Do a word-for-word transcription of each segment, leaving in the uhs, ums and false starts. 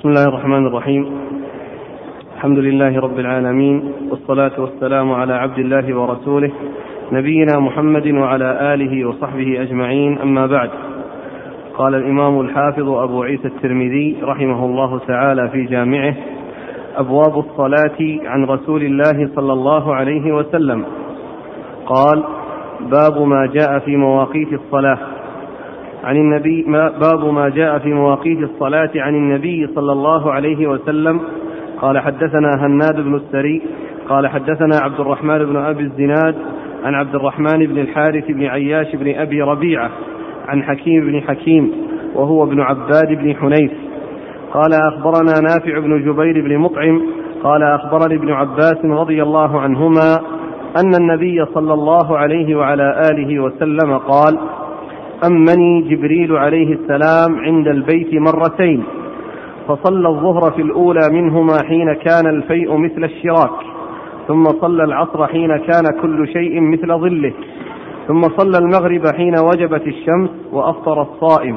بسم الله الرحمن الرحيم. الحمد لله رب العالمين، والصلاة والسلام على عبد الله ورسوله نبينا محمد وعلى آله وصحبه أجمعين، أما بعد. قال الإمام الحافظ أبو عيسى الترمذي رحمه الله تعالى في جامعه: أبواب الصلاة عن رسول الله صلى الله عليه وسلم. قال: باب ما جاء في مواقيت الصلاة عن النبي باب ما جاء في مواقيت الصلاة عن النبي صلى الله عليه وسلم. قال: حدثنا هناد بن السري قال: حدثنا عبد الرحمن بن أبي الزناد عن عبد الرحمن بن الحارث بن عياش بن أبي ربيعة عن حكيم بن حكيم وهو ابن عباد بن حنيف قال: أخبرنا نافع بن جبير بن مطعم قال: أخبرني ابن عباس رضي الله عنهما أن النبي صلى الله عليه وعلى آله وسلم قال: أمني جبريل عليه السلام عند البيت مرتين، فصلى الظهر في الأولى منهما حين كان الفيء مثل الشراك، ثم صلى العصر حين كان كل شيء مثل ظله، ثم صلى المغرب حين وجبت الشمس وأفطر الصائم،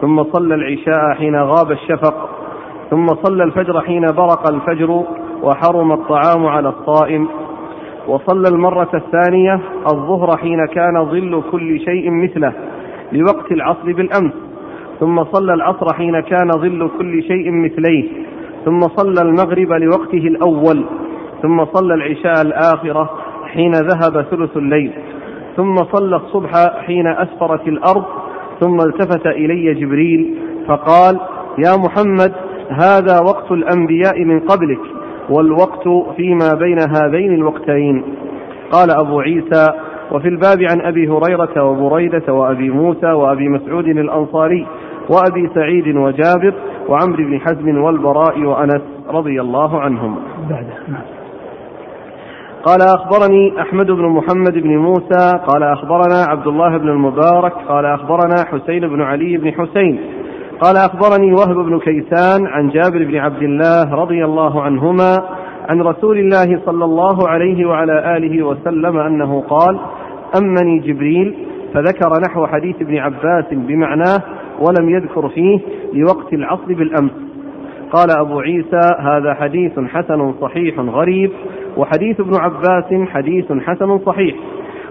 ثم صلى العشاء حين غاب الشفق، ثم صلى الفجر حين برق الفجر وحرم الطعام على الصائم، وصلى المرة الثانية الظهر حين كان ظل كل شيء مثله لوقت العصر بالأمس، ثم صلى العصر حين كان ظل كل شيء مثليه، ثم صلى المغرب لوقته الأول، ثم صلى العشاء الآخرة حين ذهب ثلث الليل، ثم صلى الصبح حين أسفرت الأرض، ثم التفت إلي جبريل فقال: يا محمد، هذا وقت الأنبياء من قبلك، والوقت فيما بين هذين الوقتين. قال أبو عيسى: وفي الباب عن أبي هريرة وبريدة وأبي موسى وأبي مسعود الأنصاري وأبي سعيد وجابر وعمر بن حزم والبراء وأنس رضي الله عنهم. قال: أخبرني أحمد بن محمد بن موسى قال: أخبرنا عبد الله بن المبارك قال: أخبرنا حسين بن علي بن حسين قال: أخبرني وهب بن كيسان عن جابر بن عبد الله رضي الله عنهما عن رسول الله صلى الله عليه وعلى آله وسلم أنه قال: أمني جبريل، فذكر نحو حديث ابن عباس بمعناه ولم يذكر فيه لوقت العصر بالأمس. قال أبو عيسى: هذا حديث حسن صحيح غريب، وحديث ابن عباس حديث حسن صحيح.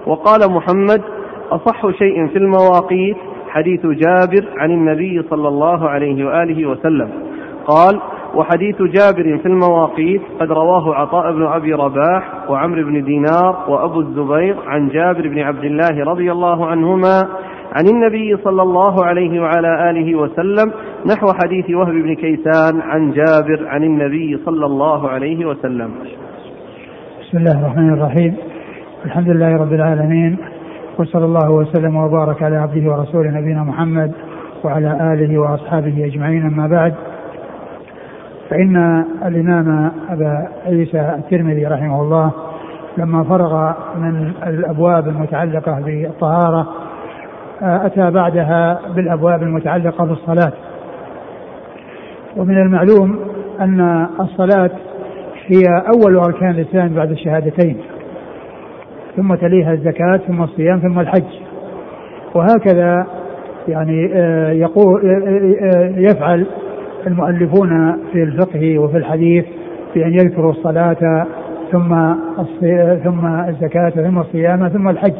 وقال محمد: أصح شيء في المواقيت حديث جابر عن النبي صلى الله عليه وآله وسلم. قال: وحديث جابر في المواقيت قد رواه عطاء بن أبي رباح وعمر بن دينار وأبو الزبير عن جابر بن عبد الله رضي الله عنهما عن النبي صلى الله عليه وعلى آله وسلم نحو حديث وهب بن كيسان عن جابر عن النبي صلى الله عليه وسلم. بسم الله الرحمن الرحيم. الحمد لله رب العالمين، وصلى الله وسلم وبارك على عبده ورسوله نبينا محمد وعلى آله وأصحابه أجمعين، أما بعد. فإن الإمام أبا عيسى الترمذي رحمه الله لما فرغ من الأبواب المتعلقة بالطهارة أتى بعدها بالأبواب المتعلقة بالصلاة. ومن المعلوم أن الصلاة هي أول أركان الإسلام بعد الشهادتين، ثم تليها الزكاة، ثم الصيام، ثم الحج. وهكذا يعني يقول يفعل المؤلفون في الفقه وفي الحديث بأن يذكروا الصلاة ثم ثم الزكاة ثم الصيام ثم الحج.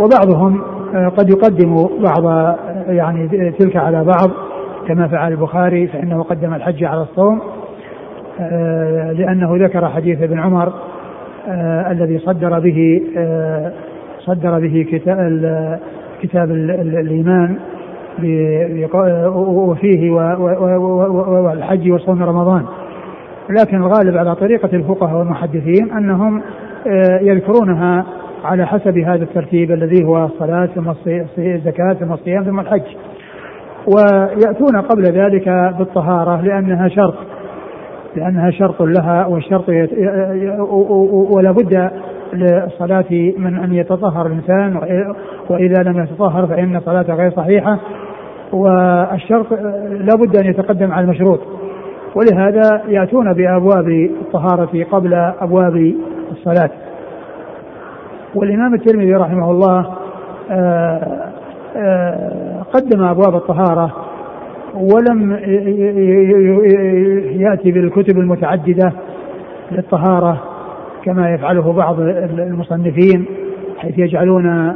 وبعضهم قد يقدم بعض يعني تلك على بعض، كما فعل البخاري فإنه قدم الحج على الصوم لأنه ذكر حديث ابن عمر آه الذي صدر به آه صدر به كتاب, كتاب الإيمان وفيه والحج وصوم رمضان. لكن الغالب على طريقة الفقهاء والمحدثين أنهم آه يذكرونها على حسب هذا الترتيب الذي هو الصلاة ثم الزكاة ثم الصيام ثم الحج، ويأتون قبل ذلك بالطهارة لأنها شرط لأنها شرط لها، والشرط ولا بد للصلاة من أن يتطهر الإنسان، وإذا لم يتطهر فإن صلاته غير صحيحة، والشرط لا بد أن يتقدم على المشروط. ولهذا يأتون بأبواب الطهارة قبل أبواب الصلاة. والإمام الترمذي رحمه الله قدم أبواب الطهارة ولم يأتي بالكتب المتعددة للطهارة كما يفعله بعض المصنفين، حيث يجعلون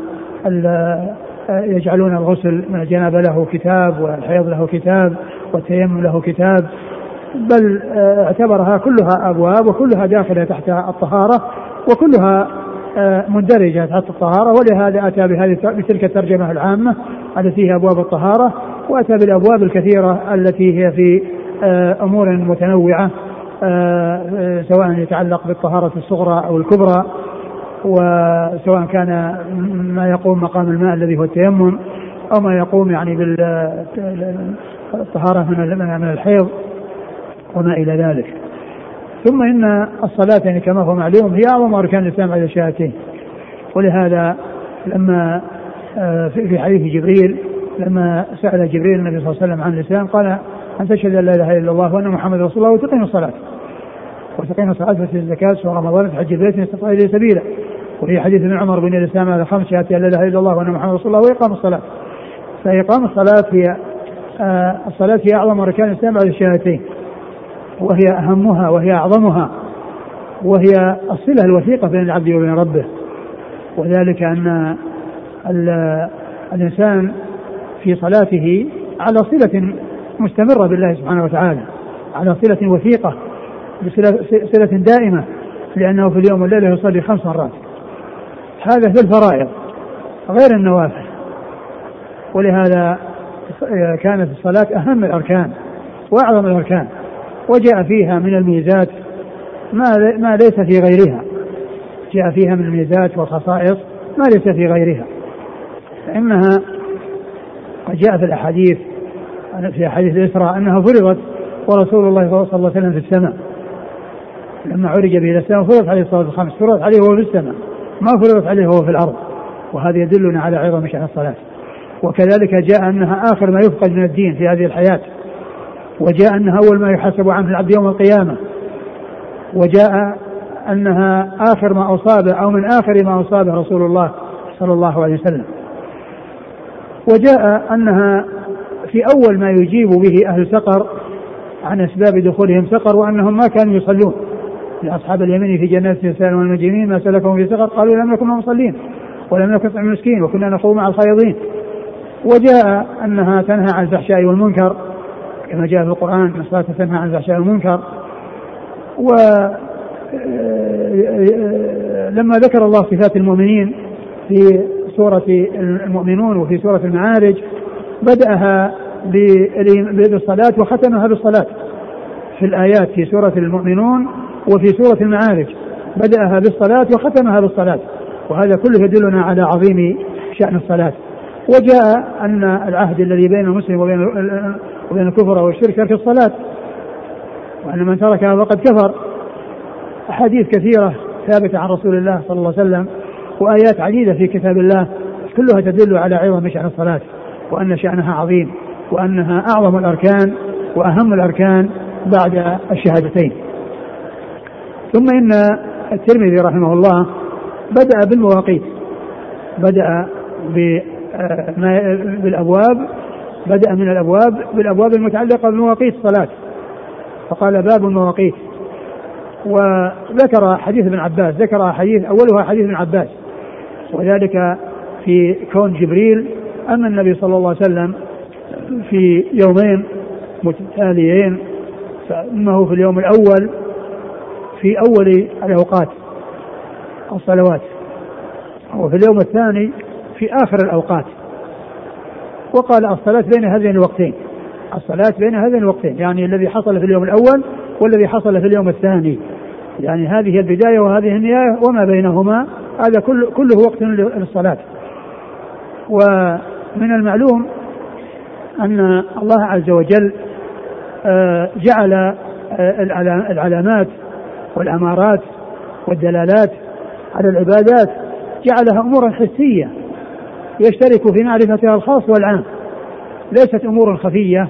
يجعلون الغسل من الجنابة له كتاب، والحيض له كتاب، والتيمم له كتاب، بل اعتبرها كلها أبواب وكلها داخلة تحت الطهارة وكلها مندرجة تحت الطهارة، ولهذا أتى بتلك الترجمة العامة التي فيها أبواب الطهارة، وأتى بالأبواب الكثيرة التي هي في أمور متنوعة سواء يتعلق بالطهارة الصغرى أو الكبرى، وسواء كان ما يقوم مقام الماء الذي هو التيمم، أو ما يقوم يعني بالطهارة من الحيض وما إلى ذلك. ثم إن الصلاة يعني كما هو معلوم هي أعظم أركان الإسلام على شاتين، ولهذا لما في حديث جبريل لما سأل جبريل النبي صلى الله عليه وسلم عن الإسلام قال أن تشهد أن لا إله إلا الله وأن محمد رسول الله وتقيم الصلاة وتقيم الصلاة وتؤتي الزكاة ورمضان تحج البيت إن استطاع إليه سبيلا، وفي حديث ابن عمر بن الإسلام على خمس شهادات أن لا إله إلا الله وأن محمد رسول الله وإقام الصلاة. فإقام الصلاة هي الصلاة هي أعظم أركان الإسلام على الشهادتين، وهي أهمها وهي أعظمها، وهي الصلة الوثيقة بين العبد وبين ربه، وذلك أن الإنسان في صلاته على صلة مستمرة بالله سبحانه وتعالى، على صلة وثيقة، صلة دائمة، لأنه في اليوم والليلة يصلي خمس مرات، هذا في الفرائض غير النوافل، ولهذا كانت الصلاة أهم الأركان وأعظم الأركان، وجاء فيها من الميزات ما ليس في غيرها، جاء فيها من الميزات والخصائص ما ليس في غيرها، فإنها جاء في الأحاديث في أحاديث الإسراء أنها فرضت ورسول الله صلى الله عليه وسلم في السماء، لما عرج به إلى السماء فرضت عليه الصلاة الخمس، فرضت عليه وهو في السماء ما فرضت عليه وهو في الأرض، وهذا يدلنا على عظم شأن الصلاة. وكذلك جاء أنها آخر ما يفقد من الدين في هذه الحياة، وجاء أنها أول ما يحاسب عنه العبد يوم القيامة، وجاء أنها آخر ما أصابه أو من آخر ما أصابه رسول الله صلى الله عليه وسلم، وجاء أنها في أول ما يجيب به أهل سقر عن أسباب دخولهم سقر، وأنهم ما كانوا يصلون، لأصحاب اليمين في جنات النساء والمجرمين ما سلكهم في سقر قالوا لم نكن مصلين ولم نكن نطعم المسكين وكنا نخوض مع الخائضين، وجاء أنها تنهى عن الفحشاء والمنكر كما جاء في القرآن الصلاة تنهى عن الفحشاء والمنكر. ولما ذكر الله صفات المؤمنين في سورة المؤمنون وفي سورة المعارج بدأها بالصلاة وختمها بالصلاة، في الآيات في سورة المؤمنون وفي سورة المعارج بدأها بالصلاة وختمها بالصلاة، وهذا كله يدلنا على عظيم شأن الصلاة. وجاء أن العهد الذي بين المسلم وبين وبين الكفر والشرك في الصلاة، وأن من تركها فقد كفر. أحاديث كثيرة ثابتة عن رسول الله صلى الله عليه وسلم وآيات عديدة في كتاب الله كلها تدل على عظم شأن الصلاة، وأن شأنها عظيم، وأنها أعظم الأركان وأهم الأركان بعد الشهادتين. ثم إن الترمذي رحمه الله بدأ بالمواقيت، بدأ بالأبواب، بدأ من الأبواب بالأبواب المتعلقة بمواقيت الصلاة، فقال باب المواقيت، وذكر حديث ابن عباس، ذكر حديث أولها حديث ابن عباس، وذلك في كون جبريل أن النبي صلى الله عليه وسلم في يومين متتاليين، فإنه في اليوم الأول في أول الأوقات الصلوات، وفي اليوم الثاني في آخر الأوقات، وقال الصلاة بين هذين الوقتين، الصلاة بين هذين الوقتين، يعني الذي حصل في اليوم الأول والذي حصل في اليوم الثاني، يعني هذه البداية وهذه النهاية وما بينهما، هذا كله, كله وقت للصلاة. ومن المعلوم أن الله عز وجل جعل العلامات والأمارات والدلالات على العبادات جعلها أمورا حسية يشترك في معرفتها الخاص والعام، ليست أمور خفية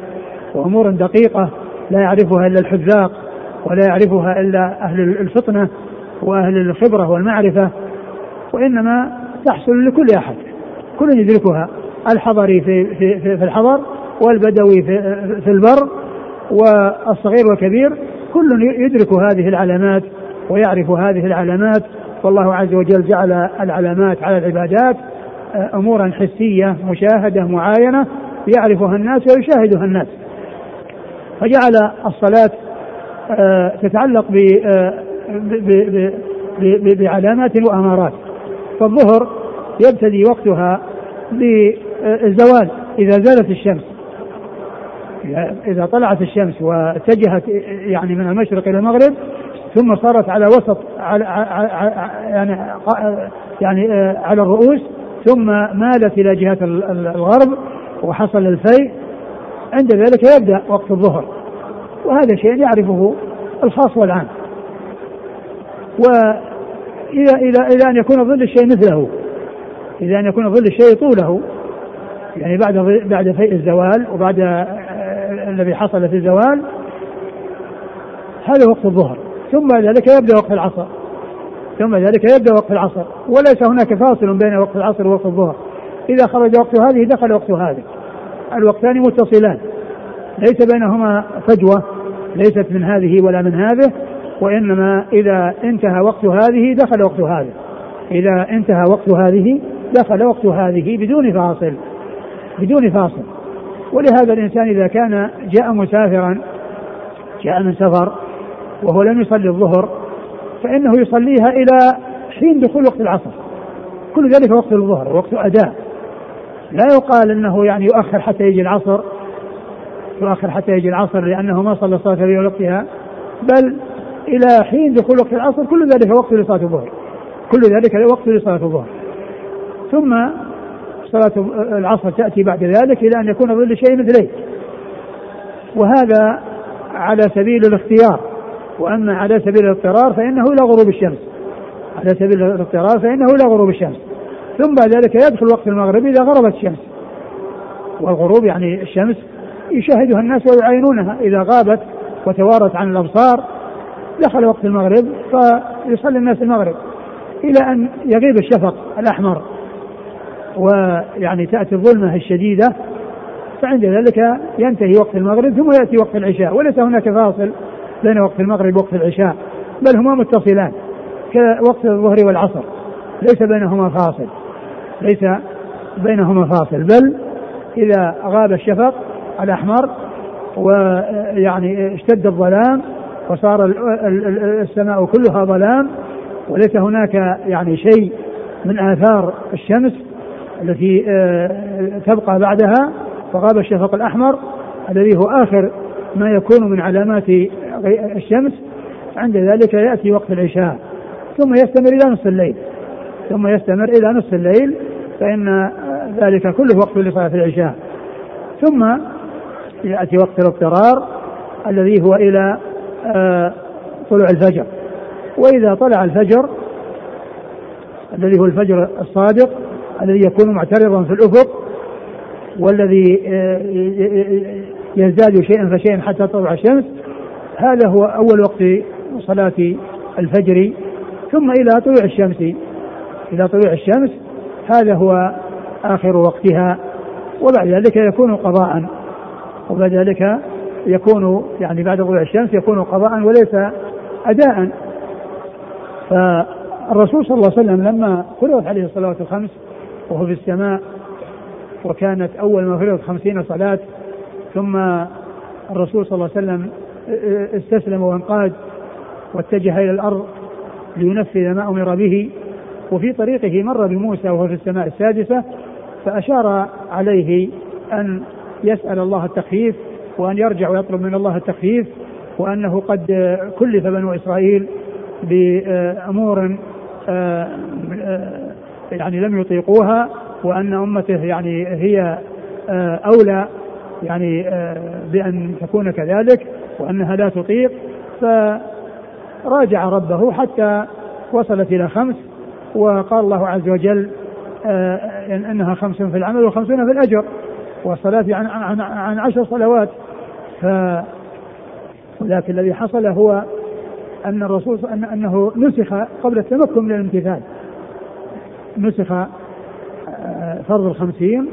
وأمور دقيقة لا يعرفها إلا الحذاق ولا يعرفها إلا أهل الفطنة وأهل الخبرة والمعرفة، وإنما تحصل لكل أحد، كل يدركها، الحضري في, في, في الحضر والبدوي في البر والصغير والكبير كل يدرك هذه العلامات ويعرف هذه العلامات. والله عز وجل جعل العلامات على العبادات أمورا حسية مشاهدة معاينة يعرفها الناس ويشاهدها الناس. فجعل الصلاة تتعلق بعلامات وأمارات. فالظهر يبتدي وقتها بالزوال إذا زالت الشمس، إذا طلعت الشمس واتجهت يعني من المشرق إلى المغرب ثم صارت على وسط على يعني يعني على الرؤوس ثم مالت إلى جهة الغرب وحصل الفيء، عند ذلك يبدأ وقت الظهر. وهذا شيء يعرفه الخاص والعام، وإلى إلى إلى أن يكون ظل الشيء مثله، إلى أن يكون ظل الشيء طوله، يعني بعد بعد فيء الزوال وبعد الذي حصل في الزوال، هذا وقت الظهر. ثم ذلك يبدأ وقت العصر، ثم ذلك يبدأ وقت العصر، وليس هناك فاصل بين وقت العصر ووقت الظهر. إذا خرج وقت هذه دخل وقت هذه، الوقتان متصلان ليس بينهما فجوة، ليست من هذه ولا من هذه، وإنما إذا انتهى وقت هذه دخل وقت هذه، إذا انتهى وقت هذه دخل وقت هذه بدون فاصل، بدون فاصل. ولهذا الإنسان إذا كان جاء مسافرا، جاء من سفر وهو لم يصلي الظهر، فإنه يصليها إلى حين دخول وقت العصر، كل ذلك وقت الظهر، وقت أداء. لا يقال أنه يعني يؤخر حتى يجي العصر، يؤخر حتى يجي العصر لأنه ما صلى الصلاة في وقتها، بل إلى حين دخول وقت العصر كل ذلك وقت لصلاة الظهر، كل ذلك وقت لصلاة الظهر. ثم صلاة العصر تأتي بعد ذلك إلى أن يكون ظل شيء مثليه، وهذا على سبيل الاختيار. وأما على سبيل الاضطرار فإنه لا غروب الشمس، على سبيل الاضطرار فإنه لا غروب الشمس. ثم بعد ذلك يدخل وقت المغرب إذا غربت الشمس، والغروب يعني الشمس يشاهدها الناس ويعينونها، إذا غابت وتوارت عن الأبصار دخل وقت المغرب فيصلي الناس المغرب إلى أن يغيب الشفق الأحمر ويعني تأتي الظلمة الشديدة، فعند ذلك ينتهي وقت المغرب ثم يأتي وقت العشاء. وليس هناك فاصل بين وقت المغرب ووقت العشاء، بل هما متصلان كوقت الظهر والعصر، ليس بينهما فاصل، ليس بينهما فاصل، بل إذا غاب الشفق الأحمر ويعني اشتد الظلام وصار السماء كلها ظلام وليس هناك يعني شيء من آثار الشمس التي تبقى بعدها، فغاب الشفق الأحمر الذي هو آخر ما يكون من علامات الشمس، عند ذلك يأتي وقت العشاء ثم يستمر إلى نصف الليل، ثم يستمر إلى نصف الليل، فإن ذلك كله وقت لصلاة العشاء. ثم يأتي وقت الاضطرار الذي هو إلى طلوع الفجر، وإذا طلع الفجر الذي هو الفجر الصادق الذي يكون معترضا في الأفق والذي يزداد شيئا فشيئا حتى تطلع الشمس، هذا هو أول وقت صلاة الفجر. ثم إلى طلوع الشمس، إلى طلوع الشمس هذا هو آخر وقتها، وبعد ذلك يكون قضاء، وبعد ذلك يكون يعني بعد طلوع الشمس يكون قضاء وليس أداء. فالرسول صلى الله عليه وسلم لما فرضت عليه الصلوات الخمس وهو في السماء، وكانت أول ما فرضت خمسين صلاة، ثم الرسول صلى الله عليه وسلم استسلم وانقاد واتجه إلى الأرض لينفذ ما أمر به، وفي طريقه مر بموسى وهو في السماء السادسة، فأشار عليه أن يسأل الله التخفيف وأن يرجع ويطلب من الله التخفيف، وأنه قد كلف بنو إسرائيل بأمور يعني لم يطيقوها، وأن أمته يعني هي أولى يعني بأن تكون كذلك وأنها لا تطيق. فراجع ربه حتى وصلت إلى خمس، وقال الله عز وجل إنها خمس في العمل وخمسون في الأجر، والصلاة عن عشر صلوات. ولكن الذي حصل هو أن الرسول أنه نسخ قبل التمكن من الامتثال، نسخ فرض الخمسين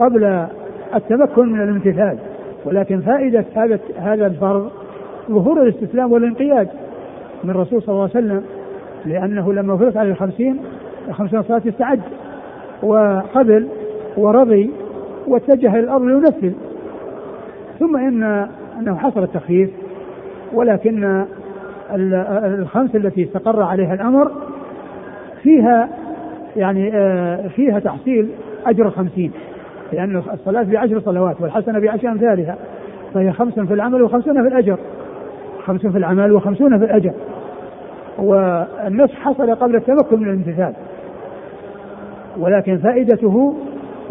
قبل التمكن من الامتثال. ولكن فائدة هذا هذا الفرض ظهور الاستسلام والانقياد من الرسول صلى الله عليه وسلم، لأنه لما فرض على الخمسين خمسين صلاة استعد وقبل ورضي واتجه إلى الأرض لينفذ. ثم إن أنه حصل التخفيف، ولكن الخمس التي استقر عليها الأمر فيها يعني فيها تحصيل أجر الخمسين، لأن الصلاة بعشر صلوات والحسنة بعشر أمثالها، فهي خمس في العمل وخمسون في الأجر، خمس في العمل وخمسون في الأجر. والنص حصل قبل التمكن من الامتثال، ولكن فائدته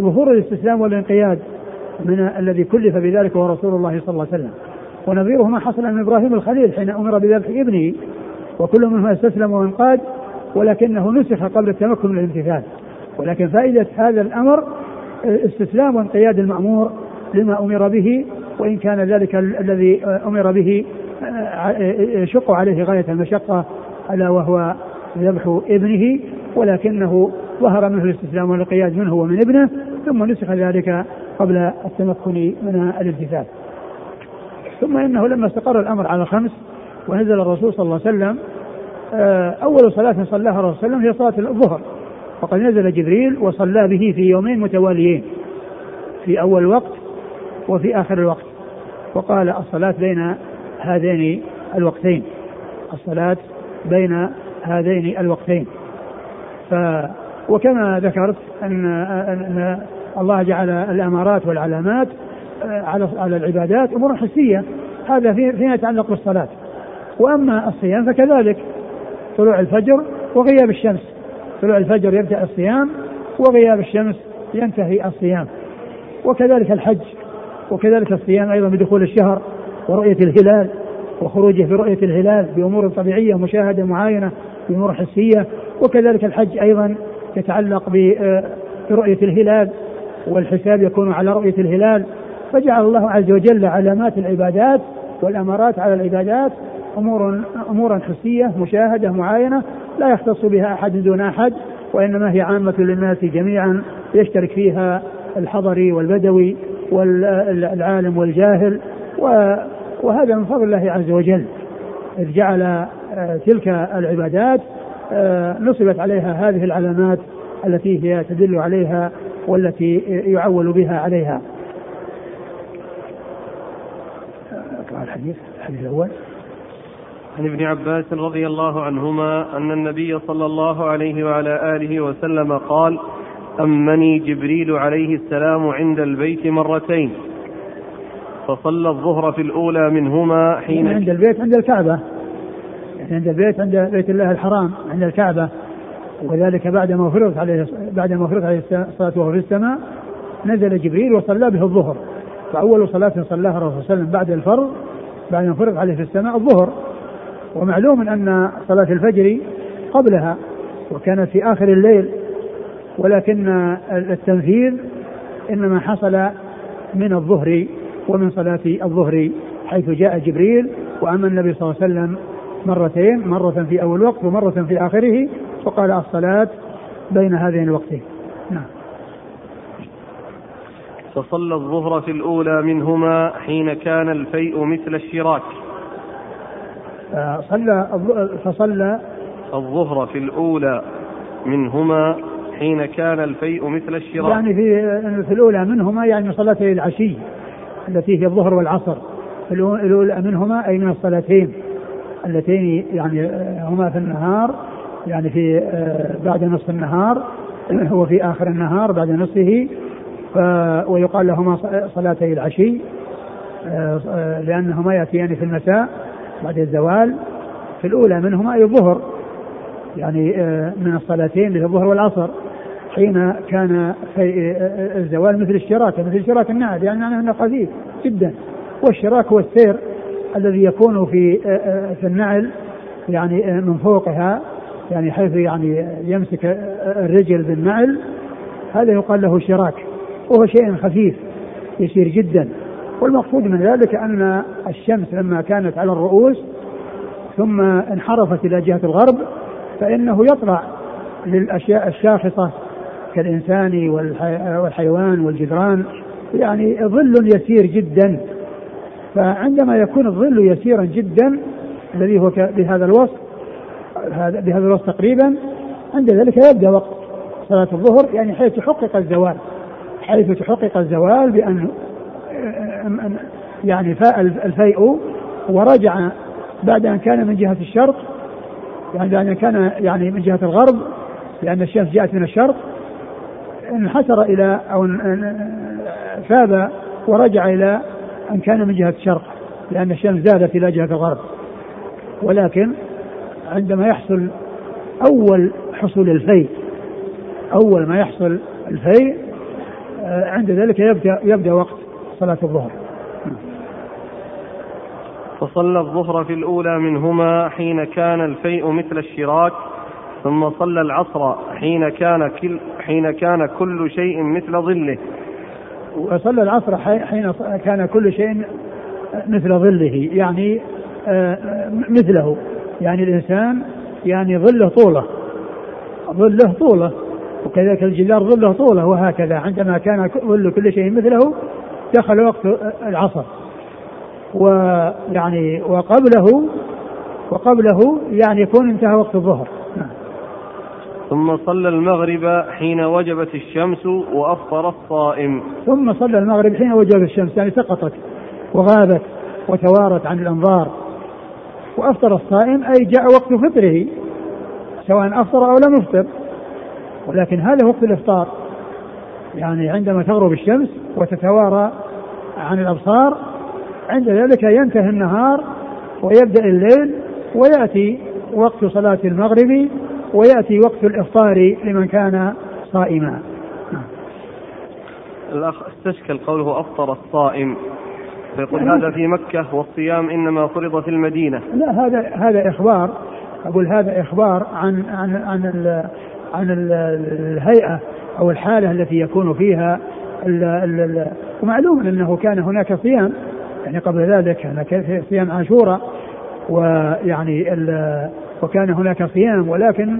ظهور الاستسلام والانقياد من الذي كلف بذلك هو رسول الله صلى الله عليه وسلم. ونظيره ما حصل من إبراهيم الخليل حين أمر بذبح ابنه، وكل منهم استسلم وانقاد، ولكنه نسخ قبل التمكن من الامتثال. ولكن فائدة هذا الأمر استسلام وانقياد المأمور لما أمر به، وإن كان ذلك الذي أمر به يشق عليه غاية المشقة ألا وهو ذبح ابنه، ولكنه ظهر منه الاستسلام والانقياد منه ومن ابنه، ثم نسخ ذلك قبل التمكن من الامتثال. ثم إنه لما استقر الأمر على الخمس ونزل الرسول صلى الله عليه وسلم، أول صلاة صلاها الرسول صلى الله عليه وسلم هي صلاة الظهر، وقد نزل جبريل وصلى به في يومين متواليين، في أول وقت وفي آخر الوقت، وقال الصلاة بين هذين الوقتين، الصلاة بين هذين الوقتين. ف وكما ذكرت أن, أن الله جعل الأمارات والعلامات على العبادات أمور حسية، هذا فيما يتعلق بالصلاة. وأما الصيام فكذلك طلوع الفجر وغياب الشمس، طلوع الفجر يبدأ الصيام وغياب الشمس ينتهي الصيام، وكذلك الحج، وكذلك الصيام أيضا بدخول الشهر ورؤية الهلال وخروجه برؤية الهلال بأمور طبيعية مشاهدة معاينة بأمور حسية، وكذلك الحج أيضا يتعلق برؤية الهلال والحساب يكون على رؤية الهلال. فجعل الله عز وجل علامات العبادات والأمارات على العبادات أمور أمورا حسية مشاهدة معاينة لا يختص بها أحد دون أحد، وإنما هي عامة للناس جميعا يشترك فيها الحضري والبدوي والعالم والجاهل. وهذا من فضل الله عز وجل، إذ جعل تلك العبادات نصبت عليها هذه العلامات التي هي تدل عليها والتي يعول بها عليها. أقرأ الحديث الحديث الأول. عن ابن عباس رضي الله عنهما أن النبي صلى الله عليه وعلى آله وسلم قال: أمني جبريل عليه السلام عند البيت مرتين، فصلى الظهر في الأولى منهما حين عند البيت عند الكعبة، يعني عند البيت عند بيت الله الحرام عند الكعبة، وذلك بعدما فرض عليه بعدما فرض عليه الصلاة وهو في السماء نزل جبريل وصلى به الظهر. فأول صلاة صلاها الرسول صلى الله عليه وسلم بعد الفرض بعد أن فرض عليه في السماء الظهر، ومعلوم أن صلاة الفجر قبلها وكانت في آخر الليل، ولكن التنفيذ إنما حصل من الظهر ومن صلاة الظهر، حيث جاء جبريل وأما النبي صلى الله عليه وسلم مرتين، مرة في أول وقت ومرة في آخره، وقال الصلاة بين هذين الوقتين. نعم. فصلى الظهر في الأولى منهما حين كان الفيء مثل الشراك. صلى فصلى الظهر في الأولى منهما حين كان الفيء مثل الشراك، يعني في, في الأولى منهما يعني صلاتي العشي التي هي الظهر والعصر، في الأولى منهما أي من الصلاتين اللتين يعني هما في النهار، يعني في بعد نصف النهار وفي آخر النهار بعد نصفه، ويقال لهما صلاتي العشي لأنهما يأتيان في المساء بعد الزوال. في الأولى منهما أي الظهر، يعني من الصلاتين اللي هي الظهر والعصر، حين كان في الزوال مثل الشراك، مثل الشراك النعد يعني أنه خفيف جدا، والشراك هو السير الذي يكون في في النعل يعني من فوقها، يعني حيث يعني يمسك الرجل بالنعل، هذا يقال له شراك، وهو شيء خفيف يسير جدا. والمقصود من ذلك أن الشمس لما كانت على الرؤوس ثم انحرفت إلى جهة الغرب فإنه يطلع للأشياء الشاخصة كالإنسان والحيوان والجدران يعني ظل يسير جدا. فعندما يكون الظل يسيرا جدا الذي هو بهذا الوصف بهذا الوصف تقريبا عند ذلك يبدأ وقت صلاة الظهر، يعني حيث تحقق الزوال حيث تحقق الزوال بأن يعني فاء الفيء ورجع بعد أن كان من جهة الشرق، يعني بعد أن كان يعني من جهة الغرب لأن الشمس جاءت من الشرق، انحسر إلى أو فاب ورجع إلى أن كان من جهة الشرق لأن الشمس زادت إلى جهة الغرب. ولكن عندما يحصل أول حصول الفيء أول ما يحصل الفيء عند ذلك يبدأ, يبدأ وقت صلاة الظهر. فصلى الظهر في الأولى منهما حين كان الفيء مثل الشراك، ثم صلى العصر حين كان كل حين كان كل شيء مثل ظله، وصلى العصر حين كان كل شيء مثل ظله، يعني مثله يعني الإنسان يعني ظله طوله ظله طوله وكذلك الجدار ظله طوله، وهكذا عندما كان ظل كل شيء مثله دخل وقت العصر. ويعني وقبله وقبله يعني يكون انتهى وقت الظهر. ثم صلى المغرب حين وجبت الشمس وأفطر الصائم. ثم صلى المغرب حين وجبت الشمس يعني سقطت وغابت وتوارت عن الأنظار، وأفطر الصائم أي جاء وقت فطره سواء أفطر أو لم يفطر، ولكن هذا وقت الإفطار يعني عندما تغرب الشمس وتتوارى عن الأبصار عند ذلك ينتهي النهار ويبدأ الليل ويأتي وقت صلاة المغرب ويأتي وقت الإفطار لمن كان صائما. الأخ استشكل قوله أفطر الصائم، فيقول يعني هذا في مكة والصيام إنما فرض في المدينة. لا هذا هذا إخبار، أقول هذا إخبار عن عن عن ال عن ال الهيئة أو الحالة التي يكون فيها ال ال ال ومعلوم أنه كان هناك صيام يعني قبل ذلك، هناك صيام عاشوراء ويعني ال وكان هناك صيام، ولكن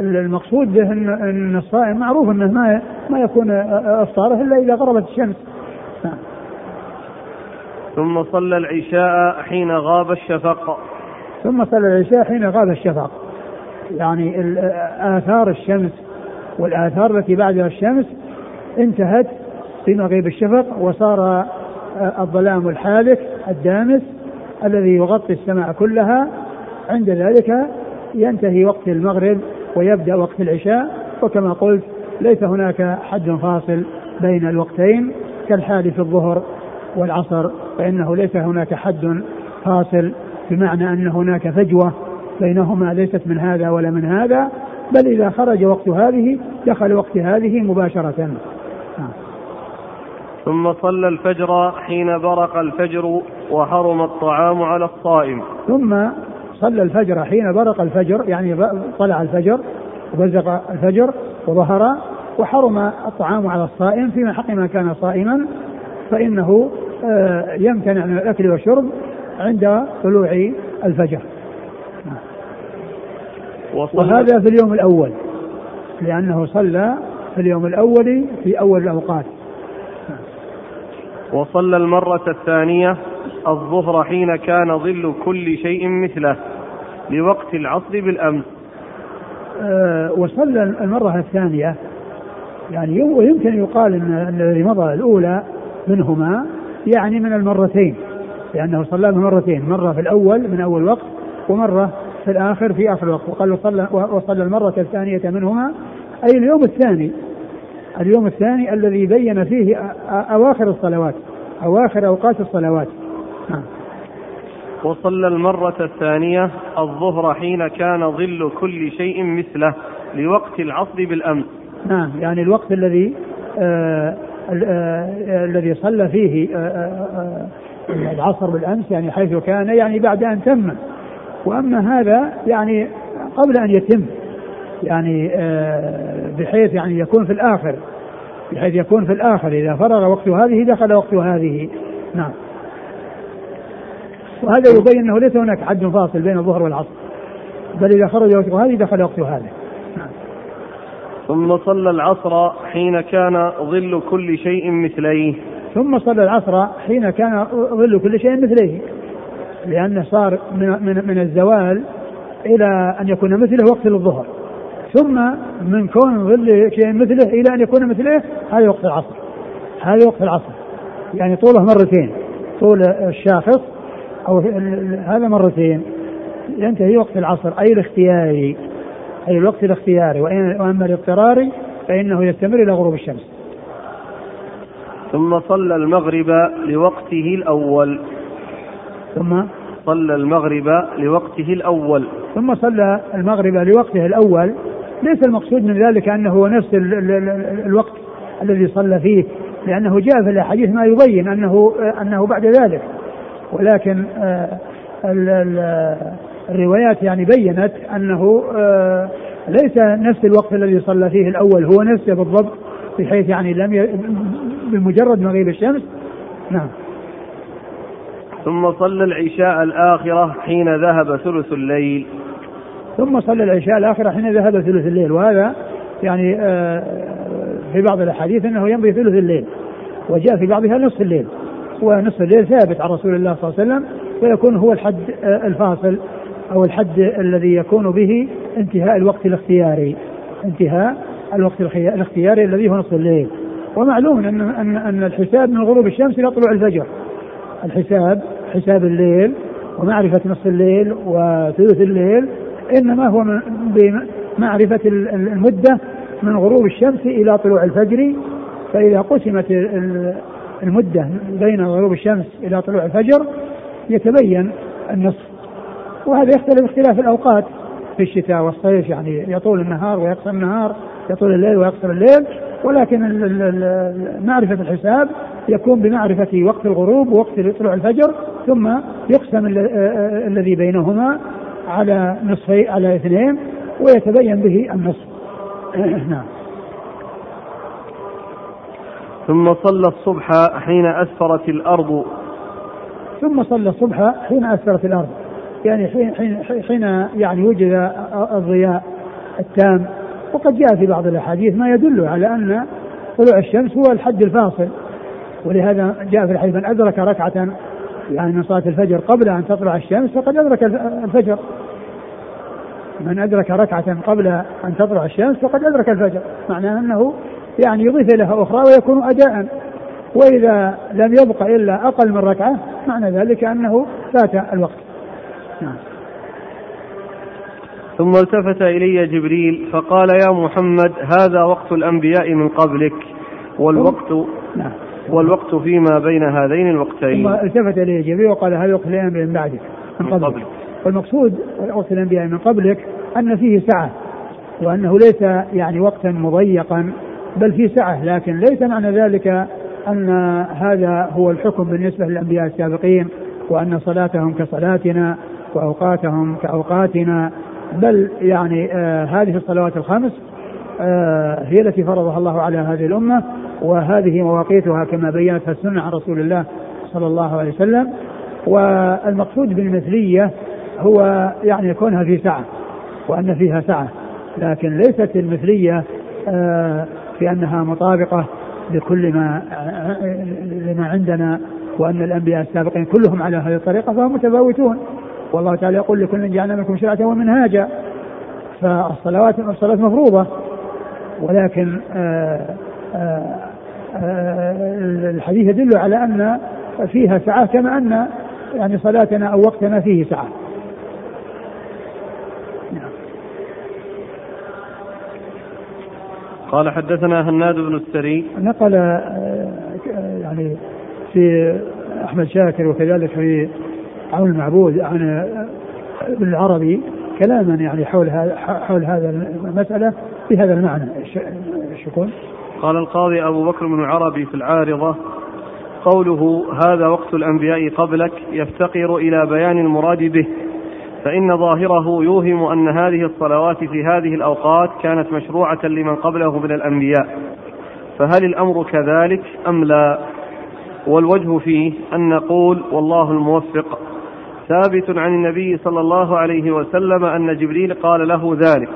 المقصود به أن الصائم معروف أنه ما ما يكون أفطاره إلا إذا غربت الشمس. ثم صلى العشاء حين غاب الشفق. ثم صلى العشاء حين غاب الشفق يعني آثار الشمس والآثار التي بعدها الشمس انتهت في مغيب الشفق وصار الظلام الحالك الدامس الذي يغطي السماء كلها. عند ذلك ينتهي وقت المغرب ويبدأ وقت العشاء، وكما قلت ليس هناك حد فاصل بين الوقتين كالحال في الظهر والعصر، فإنه ليس هناك حد فاصل بمعنى أن هناك فجوة بينهما ليست من هذا ولا من هذا، بل إذا خرج وقت هذه دخل وقت هذه مباشرة. ثم صلى الفجر حين برق الفجر وحرم الطعام على الصائم. ثم صلى الفجر حين برق الفجر يعني طلع الفجر وبزق الفجر وظهر وحرم الطعام على الصائم فيما حق ما كان صائما، فإنه يمتنع من الأكل والشرب عند طلوع الفجر. وهذا في اليوم الأول لأنه صلى في اليوم الأول في أول الأوقات. وصلى المرة الثانية الظهر حين كان ظل كل شيء مثله لوقت العصر بالأمس. أه وصلى المرة الثانية يعني يمكن يقال أن الذي مضى الأولى منهما يعني من المرتين، لأنه صلى من مرتين، مرة في الأول من أول وقت ومرة في الآخر في آخر وقت. وقالوا صلى وصلى المرة الثانية منهما أي اليوم الثاني، اليوم الثاني الذي بين فيه أواخر الصلوات أواخر أوقات الصلوات. وصلى المرة الثانية الظهر حين كان ظل كل شيء مثله لوقت العصر بالأمس. نعم يعني الوقت الذي آه آه الذي صلى فيه آه آه العصر بالأمس يعني حيث كان يعني بعد أن تم، وأما هذا يعني قبل أن يتم يعني آه بحيث يعني يكون في الآخر بحيث يكون في الآخر إذا فرغ وقت هذه دخل وقت هذه. نعم وهذا يبين أنه ليس هناك حد فاصل بين الظهر والعصر، بل إذا خرج وقت هذه دخل وقت هذا. ثم صلى العصر حين كان ظل كل شيء مثليه ثم صلى العصر حين كان ظل كل شيء مثليه لأنه صار من, من, من الزوال إلى أن يكون مثله وقت الظهر, ثم من كون ظل شيء مثله إلى أن يكون مثله هذا وقت العصر, هذا وقت العصر يعني طوله مرتين, طول الشاخص أو هذا مرتين ينتهي وقت العصر أي الاختياري, أي الوقت الاختياري, وأما الاضطراري فإنه يستمر إلى غروب الشمس. ثم صلى المغرب لوقته الأول ثم صلى المغرب لوقته الأول ثم صلى المغرب لوقته الأول ليس المقصود من ذلك أنه هو نفس ال ال ال الوقت الذي صلى فيه, لأنه جاء في الحديث ما يبين أنه, أنه بعد ذلك, ولكن الروايات يعني بيّنت أنه ليس نفس الوقت الذي صلى فيه الأول هو نفسه بالضبط, بحيث يعني لم ي... بمجرد مغيب الشمس. نعم. ثم صلى العشاء الآخرة حين ذهب ثلث الليل ثم صلى العشاء الآخرة حين ذهب ثلث الليل, وهذا يعني في بعض الأحاديث أنه يمضي ثلث الليل, وجاء في بعضها نصف الليل, ونصف الليل ثابت عن رسول الله صلى الله عليه وسلم ويكون هو الحد الفاصل أو الحد الذي يكون به انتهاء الوقت الاختياري, انتهاء الوقت الاختياري الذي هو نصف الليل. ومعلوم أن, أن, أن الحساب من غروب الشمس إلى طلوع الفجر, الحساب حساب الليل ومعرفة نصف الليل وثلث الليل إنما هو بمعرفة المدة من غروب الشمس إلى طلوع الفجر, فإذا قسمت المدة بين غروب الشمس إلى طلوع الفجر يتبين النصف. وهذا يختلف اختلاف الأوقات في الشتاء والصيف, يعني يطول النهار ويقصر النهار, يطول الليل ويقصر الليل, ولكن معرفة الحساب يكون بمعرفة وقت الغروب ووقت طلوع الفجر, ثم يقسم الذي بينهما على نصفين على اثنين ويتبين به النصف. نعم. ثم صلى الصبح حين أسفرت الأرض ثم صلى الصبح حين أسفرت الأرض يعني حين حين حين يعني وجد الضياء التام. وقد جاء في بعض الأحاديث ما يدل على أن طلوع الشمس هو الحد الفاصل, ولهذا جاء في الحديث من أدرك ركعة يعني من صلاة الفجر قبل أن تطلع الشمس فقد أدرك الفجر, من أدرك ركعة قبل أن تطلع الشمس فقد أدرك الفجر, معناه أنه يعني يضيف لها أخرى ويكون أداء, وإذا لم يبق إلا أقل من ركعة معنى ذلك أنه فات الوقت. نعم. ثم التفت إلي جبريل فقال يا محمد هذا وقت الأنبياء من قبلك والوقت نعم. والوقت فيما بين هذين الوقتين. ثم التفت إلي جبريل وقال هذا وقت الأنبياء من بعدك من قبلك, قبلك. والمقصود وقت الأنبياء من قبلك أن فيه سعة, وأنه ليس يعني وقتا مضيقا بل فيه سعة, لكن ليس معنى ذلك أن هذا هو الحكم بالنسبة للأنبياء السابقين وأن صلاتهم كصلاتنا وأوقاتهم كأوقاتنا, بل يعني آه هذه الصلوات الخمس آه هي التي فرضها الله على هذه الأمة, وهذه مواقيتها كما بينتها السنة عن رسول الله صلى الله عليه وسلم. والمقصود بالمثلية هو يعني يكونها في ساعة وأن فيها ساعة, لكن ليست المثلية آه في أنها مطابقة بكل ما لما عندنا, وأن الأنبياء السابقين كلهم على هذه الطريقة فهم متفاوتون, والله تعالى يقول لكل جعلنا منكم شرعة ومنهاجا, فالصلوات الصلوات مفروضة, ولكن آآ آآ الحديث يدل على أن فيها سعة كما أن يعني صلاتنا أو وقتنا فيه سعة. قال حدثنا هناد بن السري نقل يعني في أحمد شاكر وكذلك في عون المعبود عن ابن العربي كلاما يعني حول هذا حول هذا المسألة بهذا المعنى. شكرا. قال القاضي أبو بكر بن العربي في العارضة قوله هذا وقت الأنبياء قبلك يفتقر إلى بيان المراد به, فإن ظاهره يوهم أن هذه الصلوات في هذه الأوقات كانت مشروعة لمن قبله من الأنبياء, فهل الأمر كذلك أم لا؟ والوجه فيه أن نقول والله الموفق ثابت عن النبي صلى الله عليه وسلم أن جبريل قال له ذلك,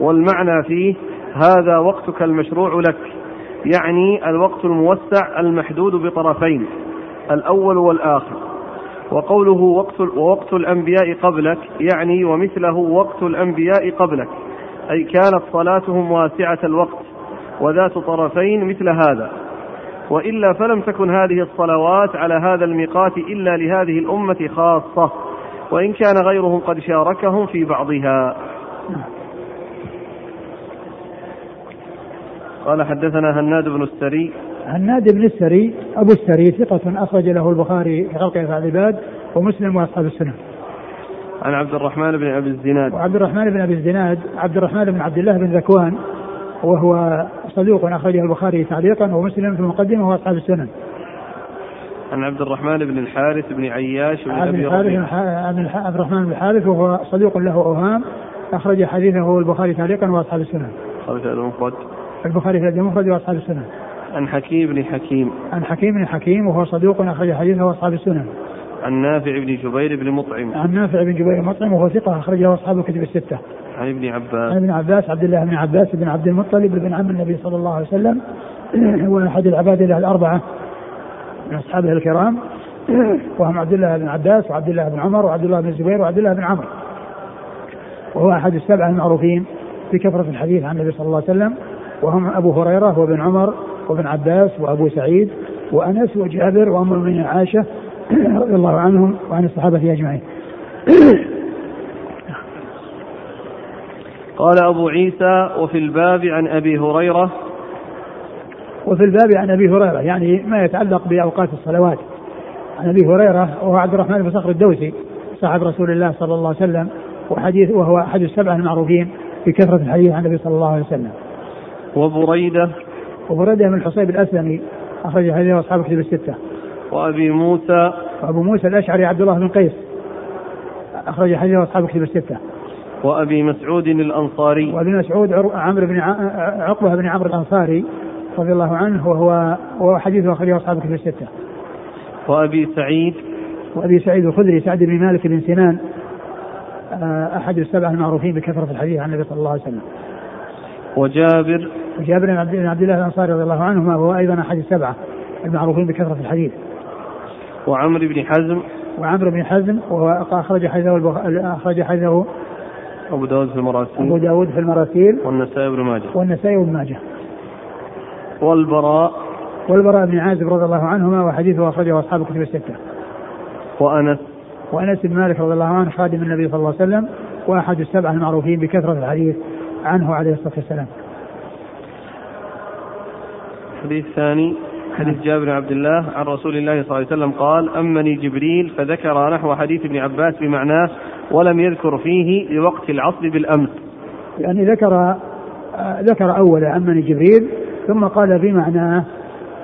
والمعنى فيه هذا وقتك المشروع لك, يعني الوقت الموسع المحدود بطرفين الأول والآخر. وقوله وقت, وقت الأنبياء قبلك, يعني ومثله وقت الأنبياء قبلك, أي كانت صلاتهم واسعة الوقت وذات طرفين مثل هذا, وإلا فلم تكن هذه الصلوات على هذا الميقات إلا لهذه الأمة خاصة, وإن كان غيرهم قد شاركهم في بعضها. قال حدثنا هناد بن السري. هناد بن السري أبو السري ثقة أخرج له البخاري في خلق أفعال العباد ومسلم وأصحاب السنة. عن عبد الرحمن بن أبي الزناد. وعبد الرحمن بن أبي الزناد عبد الرحمن بن عبد الله بن ذكوان, وهو صدوق أخرجه البخاري تعليقا ومسلم في مقدمه وأصحاب السنة. عن عبد الرحمن بن الحارث بن عياش بن أبي ربيعة. عبد الرحمن بن الحارث وهو صدوق له أوهام, أخرج حديثه البخاري تعليقا وأصحاب السنة. البخاري في الأدب المفرد وأصحاب السنة. عن حكيم بن حكيم. عن حكيم بن حكيم وهو صدوق أخرج حديثه وأصحاب السنة. عن نافع بن جبير بن مطعم. عن نافع بن جبير بن مطعم وهو ثقة أخرجه أصحاب الكتب الستة. عن ابن عباس. عن ابن عباس عبد الله بن عباس بن عبد المطلب بن عم النبي صلى الله عليه وسلم, هو أحد العباد له الأربعة من أصحابه الكرام, وهم عبد الله بن عباس وعبد الله بن عمر وعبد الله بن الزبير وعبد الله بن عمر, وهو أحد السبعة المعروفين بكثرة الحديث عن النبي صلى الله عليه وسلم, وهم أبو هريرة وابن عمر وابن عباس وأبو سعيد وأنس وجابر وأمر من عائشة رضي الله عنهم وعن الصحابة أجمعين. قال أبو عيسى وفي الباب عن أبي هريرة. وفي الباب عن أبي هريرة يعني ما يتعلق بأوقات الصلوات. عن أبي هريرة وهو عبد الرحمن بن صخر الدوسي صاحب رسول الله صلى الله عليه وسلم, وحديث وهو أحد السبعة المعروفين بكثرة الحديث عن النبي صلى الله عليه وسلم. وبريدة. وبريدة من حصيب الأسلمي أخرج حديثه أصحاب الكتب الستة. وأبي موسى. وأبو موسى الأشعري عبد الله بن قيس أخرج حديثه أصحاب الكتب الستة. وأبي مسعود الأنصاري. وأبي مسعود عمرو بن عقبة بن عمرو الأنصاري رضي الله عنه, وهو وحديثه أخرجه أصحاب الكتب الستة. وأبي سعيد. وأبي سعيد الخدري سعد بن مالك بن سنان أحد السبعة المعروفين بكثرة الحديث عن النبي صلى الله عليه وسلم. وجابر. وجابر بن عبد الله الأنصاري رضي الله عنهما, وهو أيضا أحد السبعة المعروفين بكثرة الحديث. وعمرو بن حزم. وعمرو بن حزم وهو أخرج حديثه البخ... أخرج حديثه أبو داود في المراسيل. أبو داود في المراسيل. والنسائي بن ماجه. والنسائي بن ماجه. والبراء. والبراء بن عازب رضي الله عنهما, وحديثه أخرجه أصحاب الكتب الستة. وأنس. وأنس بن مالك رضي الله عنه خادم النبي صلى الله عليه وسلم, وأحد السبعة المعروفين بكثرة الحديث عنه عليه الصلاة والسلام. الحديث الثاني حديث جابر بن عبد الله عن رسول الله صلى الله عليه وسلم قال أمني جبريل فذكر نحو حديث ابن عباس بمعناه ولم يذكر فيه لوقت العصر بالأمس. يعني ذكر ذكر أول أمني جبريل ثم قال بمعناه,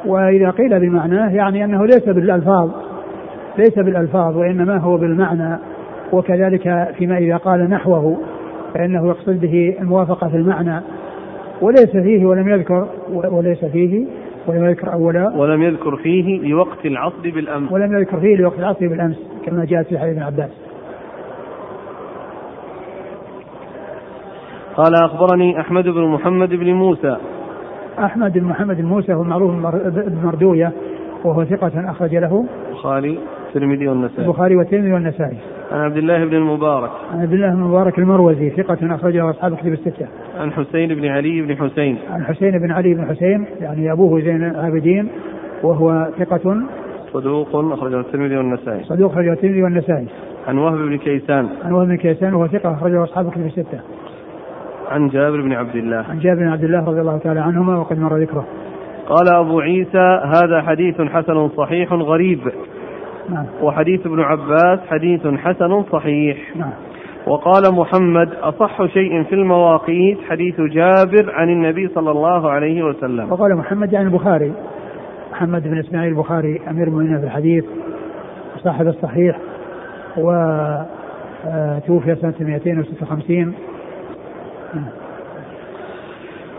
وإذا قيل بمعناه يعني أنه ليس بالألفاظ ليس بالألفاظ وإنما هو بالمعنى, وكذلك فيما إذا قال نحوه فإنه يقصد به الموافقة في المعنى, وليس فيه ولم يذكر وليس فيه ولم يذكر أولا ولم يذكر فيه لوقت العصر بالأمس ولم يذكر فيه لوقت العصر بالأمس كما جاء في حديث ابن عباس. قال أخبرني أحمد بن محمد بن موسى. أحمد بن محمد بن موسى هو معروف بمردوية, وهو ثقة أخرج له البخاري والترمذي والنسائي. البخاري والترمذي والنسائي. عن عبد الله بن المبارك. عن عبد الله بن المبارك المروزي ثقة أخرجه أصحاب الكتب الستة. عن حسين بن علي بن حسين. عن حسين بن علي بن حسين يعني أبوه زين العابدين, وهو ثقة صدوق أخرجه الترمذي والنسائي. صدوق أخرجه الترمذي والنسائي. عن وهب بن كيسان. عن وهب بن كيسان وهو ثقة أخرجه أصحاب الكتب الستة. عن جابر بن عبد الله. عن جابر بن عبد الله رضي الله تعالى عنهما وقد مر ذكره. قال أبو عيسى هذا حديث حسن صحيح غريب. نعم. وحديث ابن عباس حديث حسن صحيح. نعم. وقال محمد أصح شيء في المواقيت حديث جابر عن النبي صلى الله عليه وسلم. وقال محمد عن البخاري محمد بن إسماعيل البخاري أمير المؤمنين في الحديث صاحب الصحيح, وتوفي سنة مئتين وستة وخمسين.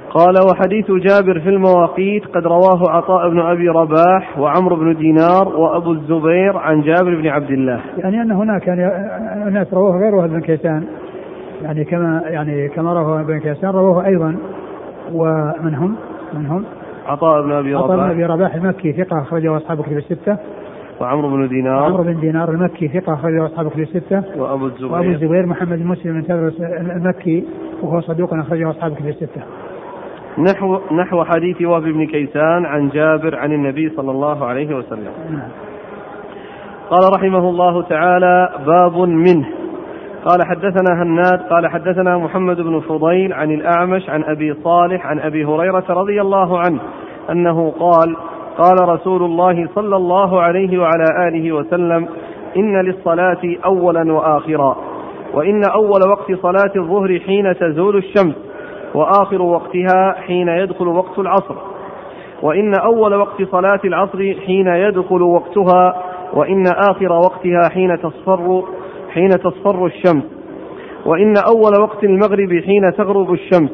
قال وحديث جابر في المواقيت قد رواه عطاء بن أبي رباح وعمر بن دينار وأبو الزبير عن جابر بن عبد الله. يعني أن هناك أناس رواه غير وهب بن كيسان, يعني كما يعني كما رواه ابن كيسان رواه أيضا ومنهم منهم عطاء بن أبي رباح عطاء بن أبي رباح المكي ثقة أخرجه أصحاب الكتب الستة. وعمر بن دينار عمرو بن دينار المكي ثقة أخرجه أصحاب الكتب الستة. وأبو الزبير وأبو الزبير محمد بن مسلم المكي وهو صدوق أخرجه أصحاب الكتب الستة. نحو نحو حديث وهب بن كيسان عن جابر عن النبي صلى الله عليه وسلم. قال رحمه الله تعالى: باب منه. قال: حدثنا هناد قال: حدثنا محمد بن فضيل عن الأعمش عن أبي صالح عن أبي هريرة رضي الله عنه أنه قال: قال رسول الله صلى الله عليه وعلى آله وسلم: إن للصلاة أولا وآخرا، وإن أول وقت صلاة الظهر حين تزول الشمس، وآخر وقتها حين يدخل وقت العصر، وإن أول وقت صلاة العصر حين يدخل وقتها، وإن آخر وقتها حين تصفر حين تصفر الشمس، وإن أول وقت المغرب حين تغرب الشمس،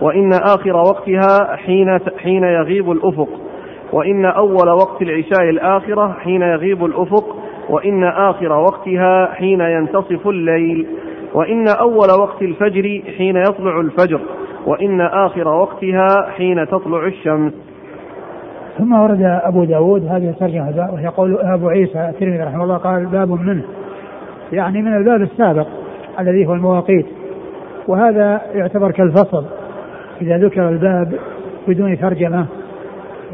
وإن آخر وقتها حين حين يغيب الأفق، وإن أول وقت العشاء الآخرة حين يغيب الأفق، وإن آخر وقتها حين ينتصف الليل، وإن أول وقت الفجر حين يطلع الفجر، وإن آخر وقتها حين تطلع الشمس. ثم ورد أبو داود هذه الترجمة وهي قول أبو عيسى الترمذي رحمه الله، قال: باب منه، يعني من الباب السابق الذي هو المواقيت، وهذا يعتبر كالفصل إذا ذكر الباب بدون ترجمة،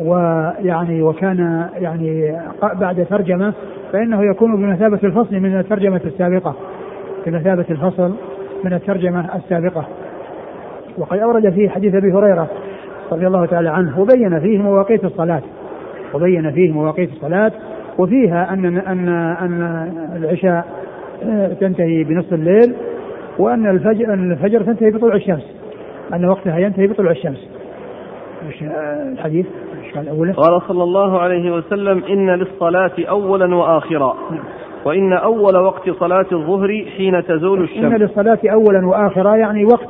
ويعني وكان يعني بعد ترجمة فإنه يكون بمثابة الفصل من الترجمة السابقة، بمثابة الفصل من الترجمة السابقة. وقد أورد فيه حديث أبي هريرة رضي الله تعالى عنه وبين فيه مواقيت الصلاة وبين فيه مواقيت الصلاة وفيها أن أن أن العشاء تنتهي بنصف الليل، وأن الفجر الفجر تنتهي بطلوع الشمس، أن وقتها ينتهي بطلوع الشمس. الحديث الأول: قال صلى الله عليه وسلم: إن للصلاة أولا وآخرا، وإن أول وقت صلاة الظهر حين تزول الشمس. إن للصلاة أولا وآخرا، يعني وقت،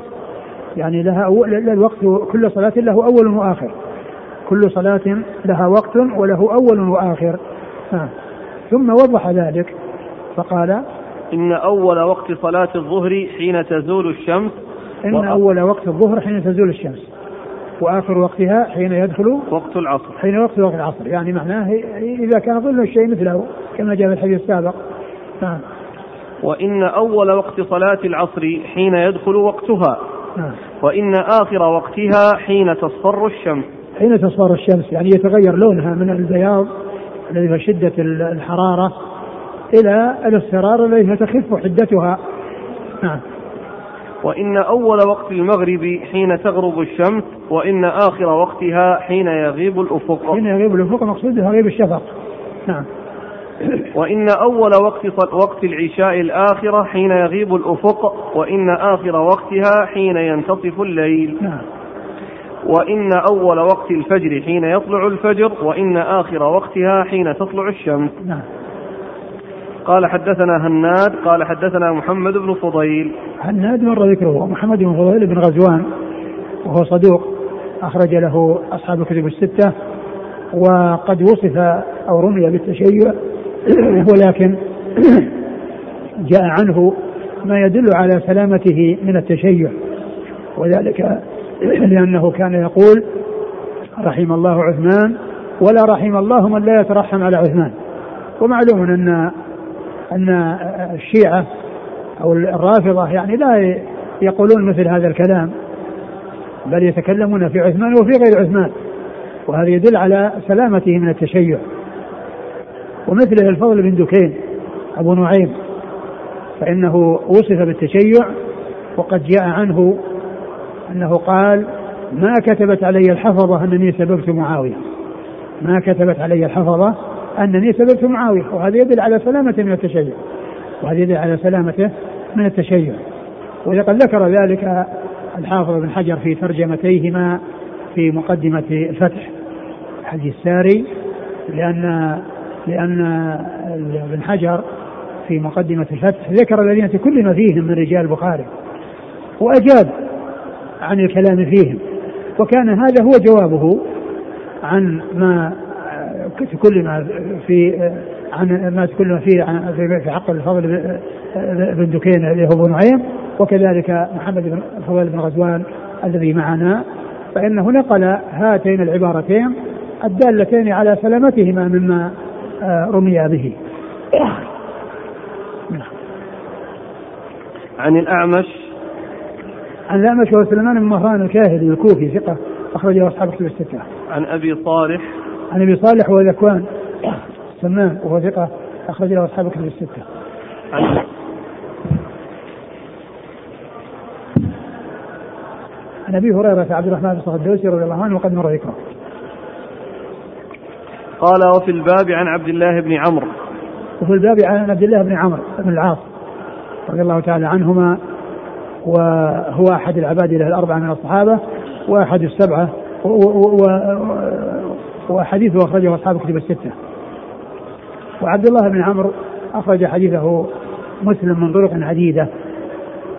يعني لها الوقت، كل صلاة له أول وآخر، كل صلاة لها وقت وله أول وآخر. آه. ثم وضح ذلك فقال: إن أول وقت صلاة الظهر حين تزول الشمس، إن وأ... أول وقت الظهر حين تزول الشمس، وآخر وقتها حين يدخل وقت العصر، حين وقت وقت العصر، يعني معناه إذا كان ظل الشيء مثله كما جاء في الحديث السابق. آه. وإن أول وقت صلاة العصر حين يدخل وقتها، آه. وإن آخر وقتها حين تصفر الشمس، حين تصفر الشمس يعني يتغير لونها من البياض الذي هو شدة الحرارة إلى الاصفرار الذي تخف حدتها. نعم. وإن أول وقت المغرب حين تغرب الشمس، وإن آخر وقتها حين يغيب الأفق، حين يغيب الأفق مقصودها غيب الشفق. نعم. وإن أول وقت وقت العشاء الآخرة حين يغيب الأفق، وإن آخر وقتها حين ينتصف الليل. نعم. وإن أول وقت الفجر حين يطلع الفجر، وإن آخر وقتها حين تطلع الشمس. نعم. قال: حدثنا هناد قال: حدثنا محمد بن فضيل. هناد مر ذكره، محمد بن فضيل بن غزوان وهو صدوق أخرج له أصحاب الكتب الستة، وقد وصف أو رمي بالتشيع، ولكن جاء عنه ما يدل على سلامته من التشيع، وذلك لأنه كان يقول: رحم الله عثمان ولا رحم الله من لا يترحم على عثمان. ومعلوم أن أن الشيعة أو الرافضة يعني لا يقولون مثل هذا الكلام، بل يتكلمون في عثمان وفي غير عثمان، وهذا يدل على سلامته من التشيع. ومثله الفضل بن دكين أبو نعيم، فإنه وصف بالتشيع، وقد جاء عنه أنه قال: ما كتبت علي الحفظة أنني سببت معاوية، ما كتبت علي الحفظة أنني سببت معاوية. وهذا يدل على سلامة من التشيع، وهذا يدل على سلامته من التشيع. ولقد ذكر ذلك الحافظ بن حجر في ترجمتيهما في مقدمة الفتح حديث الساري، لأن لأن ابن حجر في مقدمة الفتح ذكر الذين تكلم فيهم من رجال البخاري، وأجاب عن الكلام فيهم، وكان هذا هو جوابه عن ما تكلم في عن ما تكلم فيه في حق الفضل بن دكين اللي هو ابو نعيم، وكذلك محمد بن فضيل بن غزوان الذي معنا، فإنه نقل هاتين العبارتين الدالتين على سلامتهما مما رمي به. عن الأعمش عن الأعمش هو سليمان بن مهران الكاهلي الكوفي ثقة أخرجه أصحاب الكتب الستة. عن أبي صالح عن أبي صالح هو ذكوان سمان وهو ثقة أخرجه أصحاب الكتب الستة. عن عن أبي هريرة عبد الرحمن بن صخر الدوسي رضي الله عنه وقد مر ذكره. قال وفي الباب عن عبد الله بن عمر وفي الباب عن عبد الله بن عمر بن العاص رضي الله تعالى عنهما وهو أحد العباد له الأربعة من الصحابة وأحد السبعة وحديثه أخرجه أصحاب كتب الستة. وعبد الله بن عمر أخرج حديثه مسلم من طرق عديدة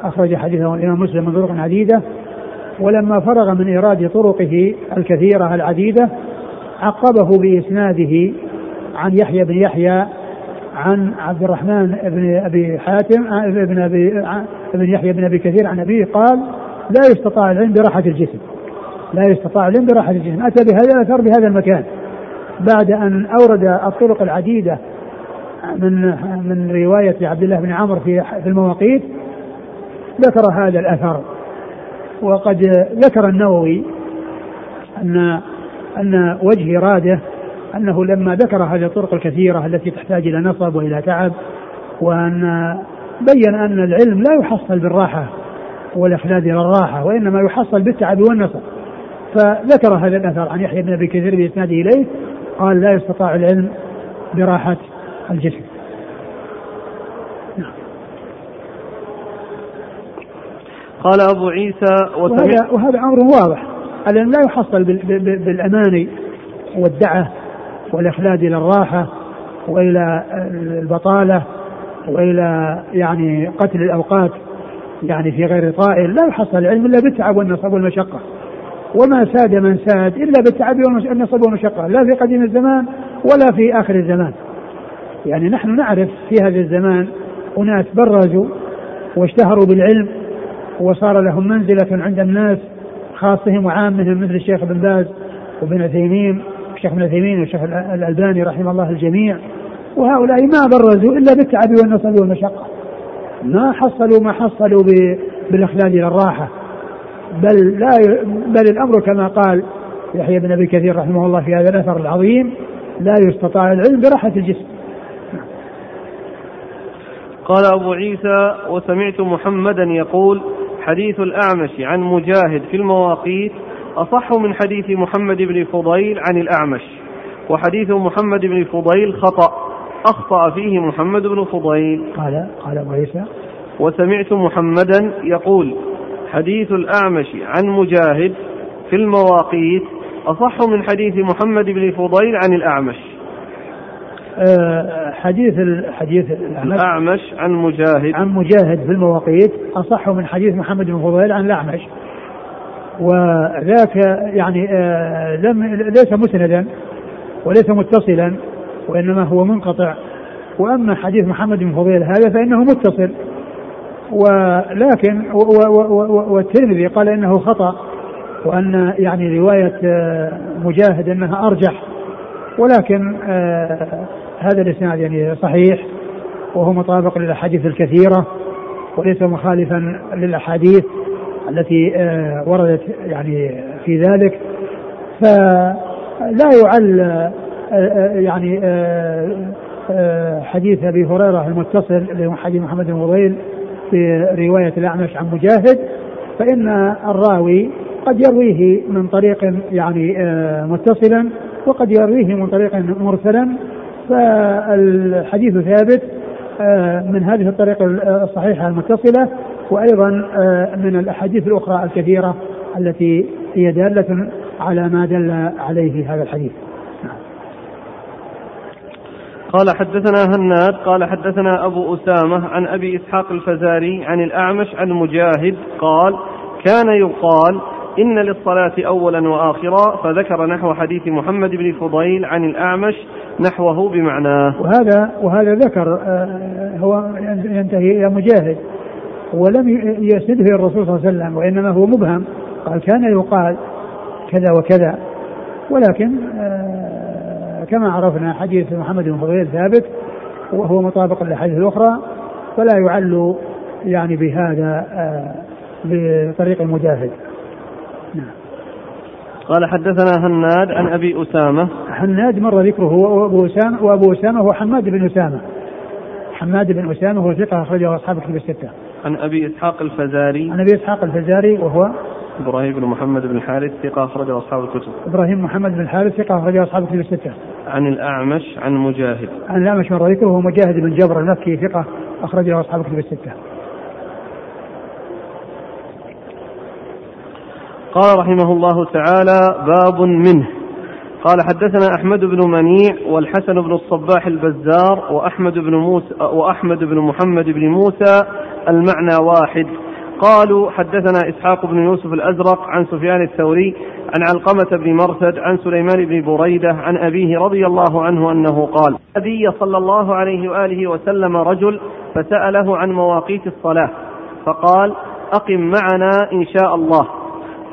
أخرج حديثه الإمام مسلم من طرق عديدة ولما فرغ من إيراد طرقه الكثيرة العديدة عقبه بإسناده عن يحيى بن يحيى عن عبد الرحمن بن أبي حاتم بن أبي بن يحيى بن أبي كثير عن أبيه قال لا يستطاع العلم براحة الجسم لا يستطاع العلم براحة الجسم أتى بهذا الأثر بهذا المكان بعد أن أورد الطرق العديدة من من رواية عبد الله بن عمر في في المواقيت ذكر هذا الأثر. وقد ذكر النووي أن أن وجه إراده أنه لما ذكر هذه الطرق الكثيرة التي تحتاج إلى نصب وإلى تعب وأن بيّن أن العلم لا يحصل بالراحة والإخلاد إلى الراحة وإنما يحصل بالتعب والنصب فذكر هذا الأثر عن يحيى بن أبي كثير بإسناده إليه قال لا يستطاع العلم براحة الجسم. قال أبو عيسى وهذا, وهذا أمر واضح العلم لا يحصل بالأماني والدعة والإخلاد إلى الراحة وإلى البطالة وإلى يعني قتل الأوقات يعني في غير طائل لا يحصل العلم إلا بالتعب والنصب والمشقة وما ساد من ساد إلا بالتعب والنصب والمشقة لا في قديم الزمان ولا في آخر الزمان. يعني نحن نعرف في هذا الزمان أناس برزوا واشتهروا بالعلم وصار لهم منزلة عند الناس خاصهم وعامهم مثل الشيخ بن باز وابن عثيمين الشيخ ابن عثيمين والشيخ الألباني رحمه الله الجميع وهؤلاء ما برزوا إلا بالتعب والنصب والمشقة ما حصلوا ما حصلوا بالإخلال إلى الراحة بل, لا ي... بل الأمر كما قال يحيى بن أبي كثير رحمه الله في هذا الأثر العظيم لا يستطاع العلم براحة الجسم. قال أبو عيسى وسمعت محمدا يقول حديث الأعمش عن مجاهد في المواقيت أصح من حديث محمد بن فضيل عن الأعمش وحديث محمد بن فضيل خطأ أخطأ فيه محمد بن فضيل. قال قال أبو عيسى وسمعت محمدا يقول حديث الأعمش عن مجاهد في المواقيت أصح من حديث محمد بن فضيل عن الأعمش. أه حديث الحديث الأعمش عن مجاهد عن مجاهد في المواقيت أصح من حديث محمد بن فضيل عن الأعمش وذاك يعني آه لم ليس مسندا وليس متصلا وإنما هو منقطع. وأما حديث محمد بن فضيل هذا فإنه متصل ولكن والترمذي قال إنه خطأ وأن يعني رواية آه مجاهد أنها أرجح ولكن آه هذا الإسناد يعني صحيح وهو مطابق للأحاديث الكثيرة وليس مخالفا للأحاديث التي وردت يعني في ذلك فلا يعل يعني حديث أبي هريرة المتصل لحديث محمد بن فضيل في رواية الأعمش عن مجاهد فإن الراوي قد يرويه من طريق يعني متصلا وقد يرويه من طريق مرسلا فالحديث ثابت من هذه الطريقة الصحيحة المتصلة وأيضا من الأحاديث الأخرى الكثيرة التي هي دالة على ما دل عليه هذا الحديث. قال حدثنا هناد قال حدثنا أبو أسامة عن أبي إسحاق الفزاري عن الأعمش عن مجاهد قال كان يقال إن للصلاة أولا وآخرا فذكر نحو حديث محمد بن فضيل عن الأعمش نحوه بمعناه. وهذا, وهذا ذكر هو ينتهي إلى مجاهد ولم يسنده الرسول صلى الله عليه وسلم وإنما هو مبهم قال كان يقال كذا وكذا. ولكن كما عرفنا حديث محمد بن فضيل ثابت وهو مطابق للحديث الأخرى، فلا يعل يعني بهذا بطريق المجاهد. قال حدثنا هناد عن أبي أسامة. هناد مر ذكره، وأبو أسامة وأبو أسامة هو حماد بن أسامة. حماد بن أسامة هو ثقة أخرجه أصحاب الكتب الستة. عن أبي إسحاق الفزاري. عن أبي إسحاق الفزاري وهو إبراهيم بن محمد بن الحارث ثقة أخرجه أصحاب الكتب. إبراهيم محمد بن الحارث ثقة أخرجه أصحاب الكتب الستة. عن الأعمش عن مجاهد. عن الأعمش مر ذكره، وهو مجاهد بن جبر المكي ثقة أخرجه أصحاب الكتب الستة. قال رحمه الله تعالى باب منه. قال حدثنا أحمد بن منيع والحسن بن الصباح البزار وأحمد بن موسى وأحمد بن محمد بن موسى المعنى واحد. قالوا حدثنا إسحاق بن يوسف الأزرق عن سفيان الثوري عن علقمة بن مرثد عن سليمان بن بريدة عن أبيه رضي الله عنه أنه قال: النبي صلى الله عليه وآله وسلم رجل فسأله عن مواقيت الصلاة فقال: أقم معنا إن شاء الله.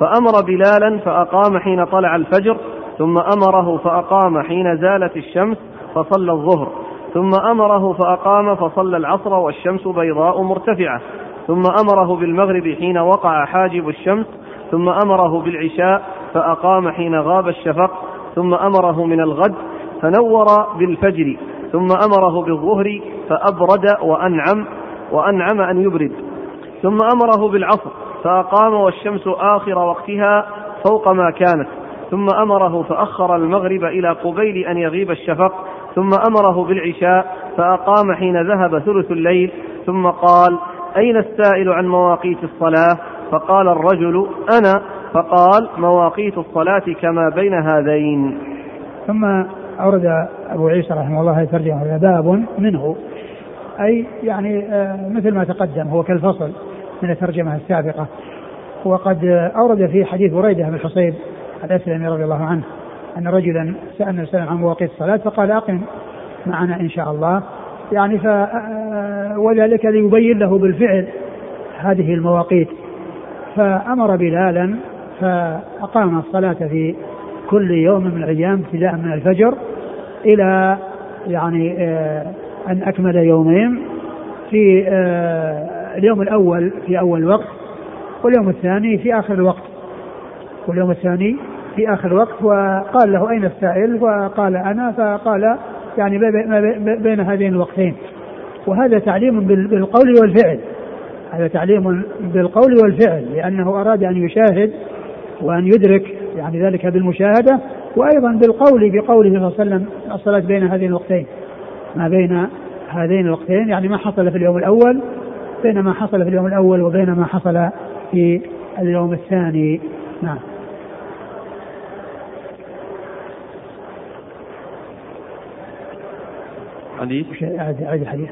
فأمر بلالا فأقام حين طلع الفجر، ثم أمره فأقام حين زالت الشمس فصلى الظهر، ثم أمره فأقام فصلى العصر والشمس بيضاء مرتفعة، ثم أمره بالمغرب حين وقع حاجب الشمس، ثم أمره بالعشاء فأقام حين غاب الشفق، ثم أمره من الغد فنور بالفجر، ثم أمره بالظهر فأبرد وأنعم وأنعم أن يبرد، ثم أمره بالعصر فأقام والشمس آخر وقتها فوق ما كانت، ثم أمره فأخر المغرب إلى قبيل أن يغيب الشفق، ثم أمره بالعشاء فأقام حين ذهب ثلث الليل، ثم قال: أين السائل عن مواقيت الصلاة؟ فقال الرجل: أنا. فقال: مواقيت الصلاة كما بين هذين. ثم أورد أبو عيسى رحمه الله ترجمة باب منه، أي يعني مثل ما تقدم هو كالفصل من الترجمة السابقة. وقد أورد في حديث بريدة بن الحصيب الأسلمي رضي الله عنه أن رجلا سألنا السلام عن مواقيت الصلاة فقال: أقم معنا إن شاء الله، يعني ف وذلك ليبين له بالفعل هذه المواقيت. فأمر بلالا فأقام الصلاة في كل يوم من الأيام ابتداء من الفجر إلى يعني أن أكمل يومين، في اليوم الأول في أول وقت، واليوم الثاني في آخر الوقت، واليوم الثاني في آخر وقت. وقال له: أين السائل؟ وقال: أنا. فقال يعني بين هذين الوقتين. وهذا تعليم بالقول والفعل، هذا تعليم بالقول والفعل، لأنه أراد أن يشاهد وأن يدرك يعني ذلك بالمشاهدة، وأيضا بالقول بقوله صلى الله عليه وسلم: الصلاة بين هذين الوقتين. ما بين هذين الوقتين يعني ما حصل في اليوم الأول بين ما حصل في اليوم الأول وبين ما حصل في اليوم الثاني. نعم. حديث عاد الحديث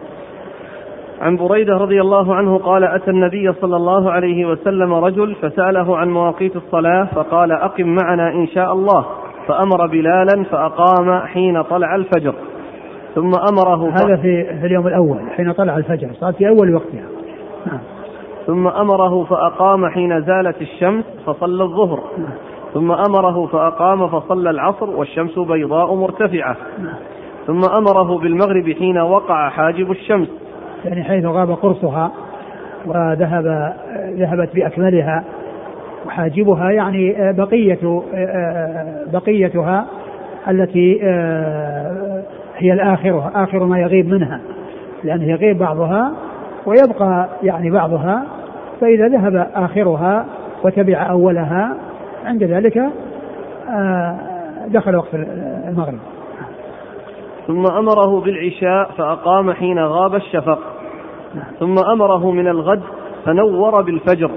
عن بريدة رضي الله عنه قال: أتى النبي صلى الله عليه وسلم رجل فسأله عن مواقيت الصلاة فقال: أقم معنا إن شاء الله. فأمر بلالا فأقام حين طلع الفجر، ثم أمره هذا في اليوم الأول حين طلع الفجر، صار في أول وقتها. ثم أمره فأقام حين زالت الشمس فصلى الظهر، ثم أمره فأقام فصلى العصر والشمس بيضاء مرتفعة، ثم أمره بالمغرب حين وقع حاجب الشمس، يعني حيث غاب قرصها وذهب ذهبت بأكملها، وحاجبها يعني بقية بقيتها التي هي الآخرة، آخر ما يغيب منها، لأنه يغيب بعضها ويبقى يعني بعضها، فإذا ذهب آخرها وتبع أولها عند ذلك دخل وقت المغرب. ثم أمره بالعشاء فأقام حين غاب الشفق، ثم أمره من الغد فنور بالفجر.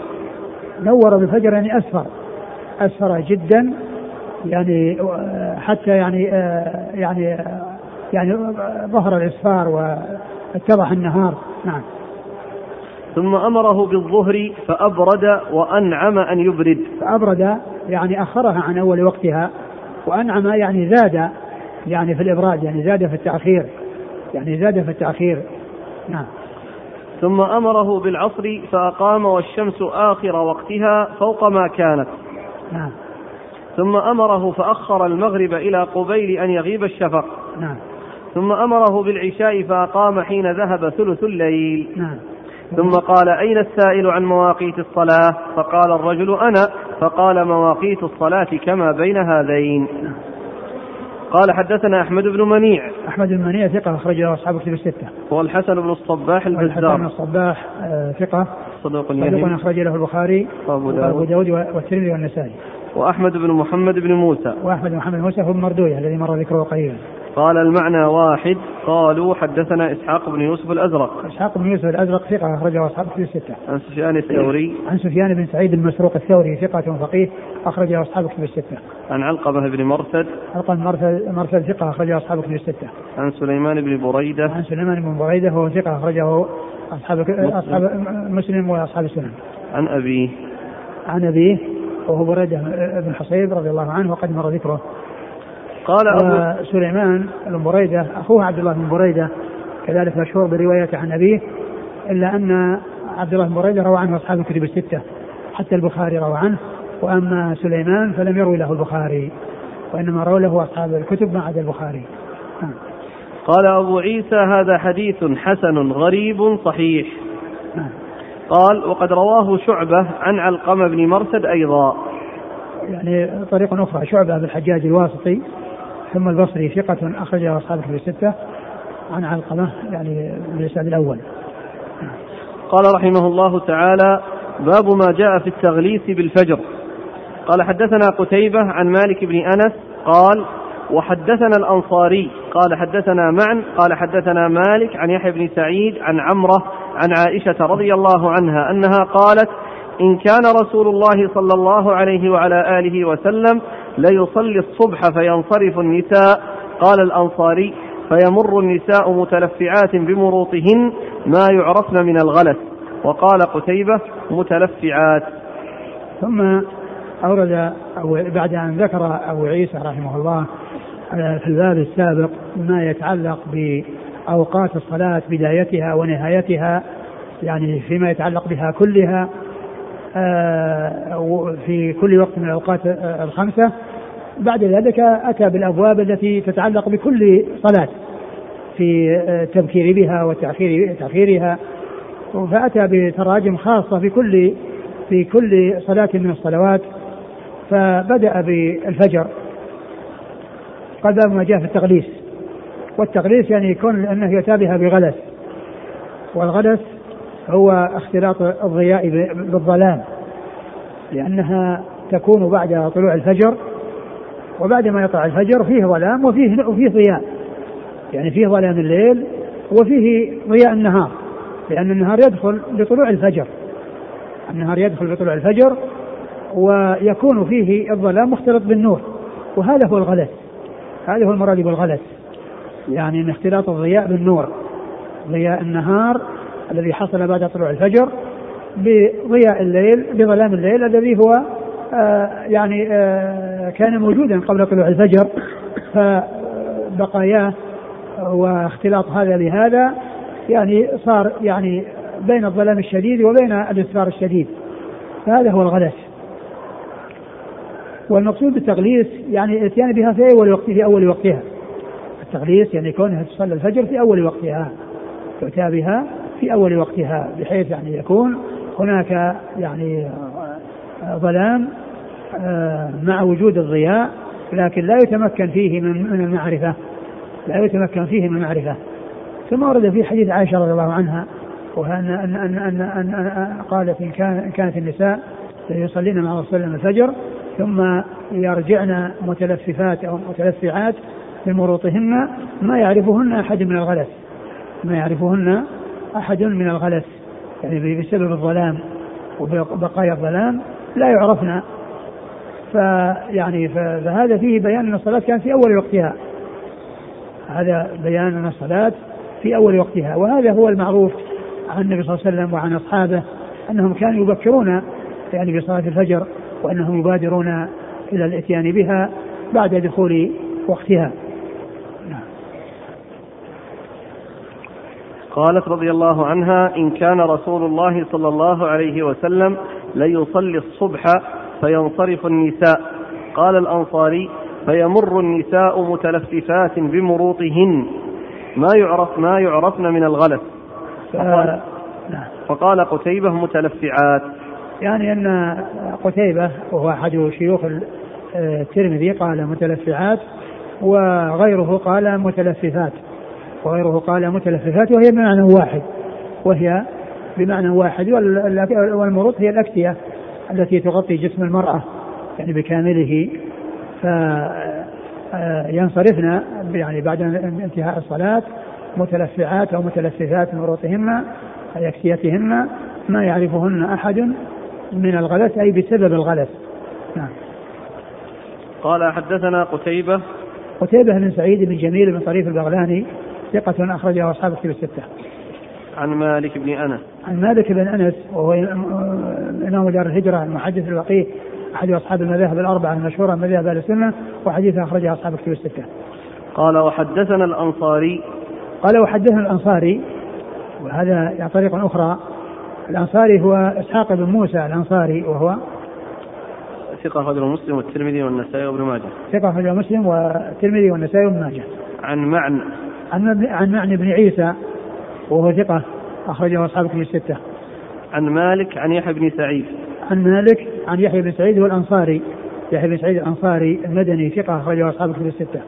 نور بالفجر يعني أسفر، أسفر جدا، يعني حتى يعني يعني يعني ظهر الإسفار واتضح النهار. نعم. ثم أمره بالظهر فأبرد وأنعم أن يبرد. فأبرد يعني أخرها عن أول وقتها، وأنعم يعني زاد يعني في الإبراد، يعني زاد في التأخير، يعني زاد في التأخير. نعم. ثم أمره بالعصر فأقام والشمس آخر وقتها فوق ما كانت. نعم. ثم أمره فأخر المغرب إلى قبيل أن يغيب الشفق. نعم. ثم أمره بالعشاء فأقام حين ذهب ثلث الليل. نعم. ثم قال: أين السائل عن مواقيت الصلاة؟ فقال الرجل: أنا. فقال: مواقيت الصلاة كما بين هذين. نعم. قال: حدثنا أحمد بن منيع. أحمد بن منيع ثقة أخرجه أصحاب كتب الستة. والحسن بن الصباح البزار. والحسن بن الصباح ثقة صدوق يهم. أخرج له البخاري وأبو داود والترمذي والنسائي. وأحمد بن محمد بن موسى. وأحمد بن محمد بن موسى هو المردوي الذي مر ذكره قليلا. قال: المعنى واحد. قالوا: حدثنا إسحاق بن يوسف الأزرق. إسحاق بن يوسف الأزرق ثقة أخرجه أصحاب كتب الستة. عن سفيان الثوري. عن سفيان بن سعيد المسروق الثوري ثقة وفقيه أخرجه أصحاب كتب الستة. عن علقمة بن مرثد. علقمة مرثد مرثد ثقة أخرجه أصحاب كتب الستة. عن سليمان بن بريدة. عن سليمان بن بريدة هو ثقة أخرجه أصحاب أصحاب مسلم وأصحاب السنن. عن أبيه. عن أبيه وهو بريدة بن حصيب رضي الله عنه وقد مر ذكره. قال أبو سليمان بن بريدة أخوه عبد الله بن بريدة كذلك مشهور بروايته عن أبيه, إلا أن عبد الله بن بريدة روى عنه أصحاب الكتب الستة حتى البخاري روى عنه, وأما سليمان فلم يروي له البخاري وإنما روى له أصحاب الكتب ما عدا البخاري. قال أبو عيسى: هذا حديث حسن غريب صحيح. قال: وقد رواه شعبة عن علقمة بن مرثد أيضا, يعني طريق أخرى. شعبة بن الحجاج الواسطي ثم البصري ثقة أخرجها أصحاب الكتب الستة عن علقمة يعني بالإسناد الأول. قال رحمه الله تعالى: باب ما جاء في التغليس بالفجر. قال: حدثنا قتيبة عن مالك بن أنس قال: وحدثنا الأنصاري قال: حدثنا معن قال: حدثنا مالك عن يحيى بن سعيد عن عمرة عن عائشة رضي الله عنها أنها قالت: إن كان رسول الله صلى الله عليه وعلى آله وسلم ليصلي الصبح فينصرف النساء. قال الأنصاري: فيمر النساء متلفعات بمروطهن ما يعرفن من الغلس. وقال قتيبة: متلفعات. ثم أورد أو بعد أن ذكر أبو عيسى رحمه الله في الباب السابق ما يتعلق بأوقات الصلاة بدايتها ونهايتها, يعني فيما يتعلق بها كلها في كل وقت من الأوقات الخمسة. بعد ذلك أتى بالأبواب التي تتعلق بكل صلاة في تبكير بها وتأخيرها, فأتى بتراجم خاصة في كل في كل صلاة من الصلوات. فبدأ بالفجر. قبل ما جاء في التغليس, والتغليس يعني يكون أنه يتابعها بغلس, والغلس هو اختلاط الضياء بالظلام, لأنها تكون بعد طلوع الفجر, وبعد ما يطلع الفجر فيه ظلام وفيه, وفيه ضياء, يعني فيه ظلام الليل وفيه ضياء النهار, لأن النهار يدخل بطلوع الفجر النهار يدخل بطلوع الفجر ويكون فيه الظلام مختلط بالنور, وهذا هو الغلس, هذا هو المراد بالغلس, يعني من اختلاط الضياء بالنور, ضياء النهار الذي حصل بعد طلوع الفجر بضياء الليل بظلام الليل الذي هو آه يعني آه كان موجودا قبل طلوع الفجر, فبقاياه واختلاط هذا بهذا يعني صار يعني بين الظلام الشديد وبين الإسفار الشديد, فهذا هو الغلس. والمقصود بالتغليس يعني الاتيان بها في أول وقت في أول وقتها. التغليس يعني كونها تصلى الفجر في أول وقتها, تؤتى بها في أول وقتها, بحيث يعني يكون هناك يعني ظلام مع وجود الضياء, لكن لا يتمكن فيه من المعرفة لا يتمكن فيه من المعرفة. ثم ورد في حديث عائشة رضي الله عنها وأن أن أن أن أن قالت: إن كان كانت النساء يصلين مع رسول الله الفجر ثم يرجعن متلففات أو متلفعات بمروطهن ما يعرفهن أحد من الغلس ما يعرفهن أحد من الغلس يعني بسبب الظلام وبقايا الظلام لا يعرفنا. فيعني فهذا فيه بيان أن الصلاة كانت في أول وقتها, هذا بيان أن الصلاة في أول وقتها, وهذا هو المعروف عن النبي صلى الله عليه وسلم وعن أصحابه أنهم كانوا يبكرون يعني بصلاة الفجر, وأنهم يبادرون إلى الإتيان بها بعد دخول وقتها. قالت رضي الله عنها: إن كان رسول الله صلى الله عليه وسلم ليصلي الصبح فينصرف النساء. قال الأنصاري فيمر النساء متلففات بمروطهن ما يعرف ما يعرفن من الغلس. فقال, فقال قتيبة متلفعات, يعني أن قتيبة وهو أحد شيوخ الترمذي قال متلفعات وغيره قال متلففات وغيره قال متلففات وهي بمعنى واحد وهي بمعنى واحد والمروط هي الأكتية التي تغطي جسم المرأة يعني بكامله فينصرفنا يعني بعد انتهاء الصلاة متلفعات أو متلففات مروطهن أكتيتهن ما يعرفهن أحد من الغلس أي بسبب الغلس. نعم. قال حدثنا قتيبة قتيبة بن سعيد بن جميل بن طريف البغلاني ثقة أخرجه أصحاب الكتب الستة. عن مالك بن أنس عن مالك بن أنس وهو إمام دار الهجرة المحدث الفقيه أحد أصحاب المذاهب الأربعة المشهورة من مذاهب أهل السنة وحديثه أخرجه أصحاب الكتب الستة. قال وحدثنا الأنصاري قال وحدثنا الأنصاري وهذا يعني طريق أخرى. الأنصاري هو إسحاق بن موسى الأنصاري وهو ثقة أخرجه مسلم والترمذي والنسائي وابن ماجه ثقة أخرجه مسلم والترمذي والنسائي وابن ماجه. عن معنى عن معنى بن عيسى وهو ثقة أخرجه أصحاب كتب الستة. عن مالك عن يحيى بن سعيد عن مالك عن يحيى بن سعيد والأنصاري يحيى بن سعيد الأنصاري المدني ثقة أخرجه أصحاب كتب الستة.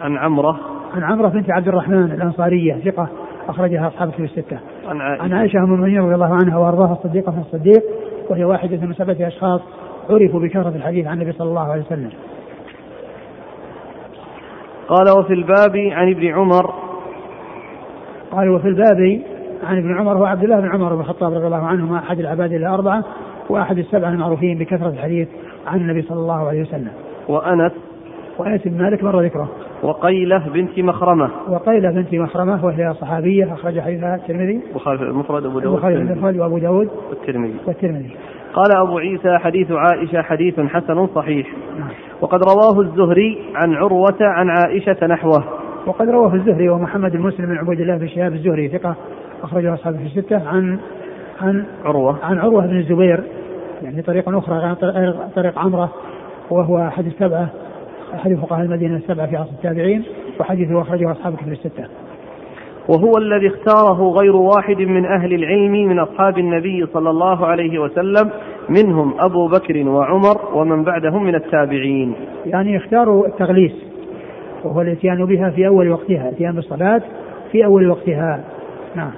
عن عمرة عن عمرة بنت عبد الرحمن الأنصارية ثقة أخرجها أصحاب كتب الستة. عن عائشة عن عائشة أم المؤمنين رضي الله عنها وأرضاها الصديقة بنت الصديق وهي واحدة من سبعة أشخاص عرفوا بكثرة الحديث عن النبي صلى الله عليه وسلم. قال وفي الباب عن ابن عمر قال وفي الباب عن ابن عمر هو عبد الله بن عمر بن الخطاب رضي الله عنهما أحد العباد الأربعة وأحد السبعة المعروفين بكثرة الحديث عن النبي صلى الله عليه وسلم. وأنس وأنس بن مالك مر ذكره. وقيلة بنت مخرمة وقيلة بنت مخرمة وهي صحابية أخرج حديثها الترمذي البخاري المفرد أبو داود البخاري المفرد وأبو داود والترمذي والترمذي. قال أبو عيسى حديث عائشة حديث حسن صحيح وقد رواه الزهري عن عروة عن عائشة نحوه وقد رواه الزهري ومحمد المسلم بن عبد الله بن شهاب الزهري ثقة أخرجه أصحابه في الستة. عن عن عروة عن عروة بن الزبير يعني طريقا أخرى عن طريق عمرة وهو أحد السبعة أحد فقهاء المدينة السبعة في عصر التابعين وحديثه أخرجه أصحابه في الستة. وهو الذي اختاره غير واحد من أهل العلم من أصحاب النبي صلى الله عليه وسلم منهم أبو بكر وعمر ومن بعدهم من التابعين. يعني اختاروا التغليس وهو الاتيان بها في أول وقتها اتيان بالصلاة في أول وقتها. نعم.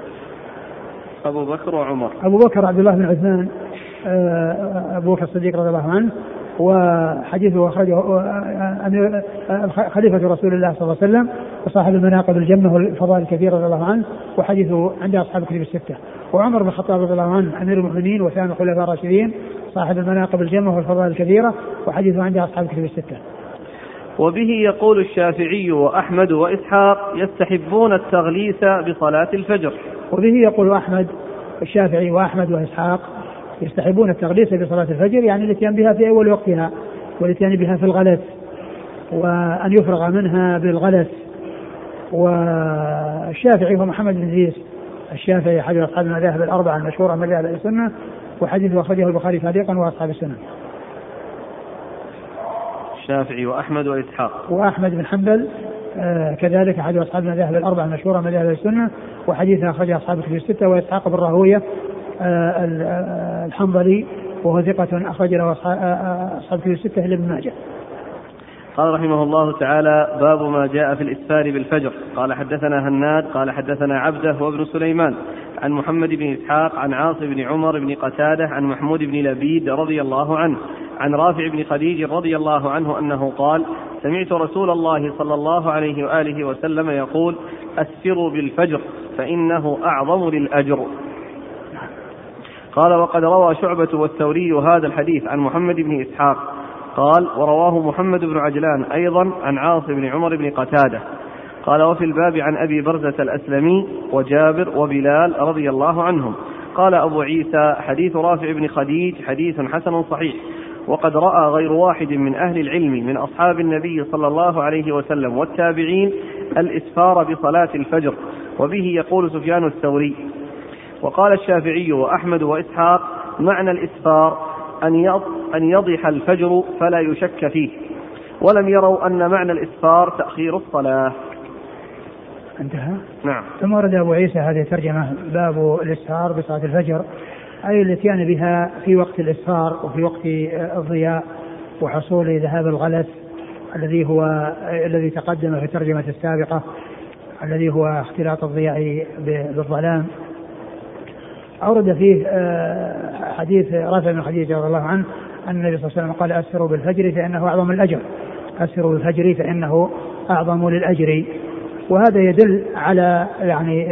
أبو بكر وعمر أبو بكر عبد الله بن عثمان أبو بكر الصديق رضي الله عنه وحديثه أخرجه خليفة رسول الله صلى الله عليه وسلم وصاحب المناقب الجمة والفضائل الكثيرة رضي الله عنه وحديثه عند أصحاب الكتب الستة. وعمر بن الخطاب رضي الله عنه أمير المؤمنين وثاني الخلفاء الراشدين صاحب المناقب الجمة والفضائل الكثيرة وحديثه عند أصحاب الكتب الستة. وبه يقول الشافعي وأحمد وإسحاق يستحبون التغليس بصلاة الفجر. وبه يقول أحمد الشافعي وأحمد وإسحاق يستحبون التغليس بصلاة الفجر يعني الاتيان بها في أول وقتها والاتيان بها في الغلس وأن يفرغ منها بالغلس. والشافعي هو محمد بن إدريس الشافعي أحد أصحاب المذاهب الأربعة المشهورة من مذاهب السنة وحديثه أخرجه البخاري تعليقا وأصحاب السنة. الشافعي وأحمد وإسحاق وأحمد بن حنبل آه كذلك أحد أصحاب المذاهب الأربعة المشهورة من مذاهب السنة وحديثه أخرجه أصحاب الكتب الستة. وإسحاق بن راهوية الحنظلي وهو ثقة أخرج له أصحاب الكتب الستة إلا ابن ماجه. قال رحمه الله تعالى باب ما جاء في الإسفار بالفجر. قال حدثنا هناد قال حدثنا عبده وابن سليمان عن محمد بن إسحاق عن عاصم بن عمر بن قتادة عن محمود بن لبيد رضي الله عنه عن رافع بن خديج رضي الله عنه أنه قال سمعت رسول الله صلى الله عليه وآله وسلم يقول أسفروا بالفجر فإنه أعظم للأجر. قال وقد روى شعبة والثوري هذا الحديث عن محمد بن إسحاق قال ورواه محمد بن عجلان أيضا عن عاصم بن عمر بن قتادة. قال وفي الباب عن أبي برزة الأسلمي وجابر وبلال رضي الله عنهم. قال أبو عيسى حديث رافع بن خديج حديث حسن صحيح وقد رأى غير واحد من أهل العلم من أصحاب النبي صلى الله عليه وسلم والتابعين الإسفار بصلاة الفجر. وبه يقول سفيان الثوري. وقال الشافعي وأحمد وإسحاق معنى الإسفار أن يضح الفجر فلا يشك فيه ولم يروا أن معنى الإسفار تأخير الصلاة. انتهى. نعم. ثم ورد أبو عيسى هذه الترجمة باب الإسفار بصلاة الفجر، أي الاتيان بها في وقت الإسفار وفي وقت الضياء وحصول ذهاب الغلس الذي هو الذي تقدم في الترجمة السابقة، الذي هو اختلاط الضياء بالظلام. أورد فيه حديث رافع بن خديج رضي الله عنه أن النبي صلى الله عليه وسلم قال أسروا بالفجر فإنه أعظم الأجر، أسروا بالفجر فإنه أعظم للأجر. وهذا يدل على يعني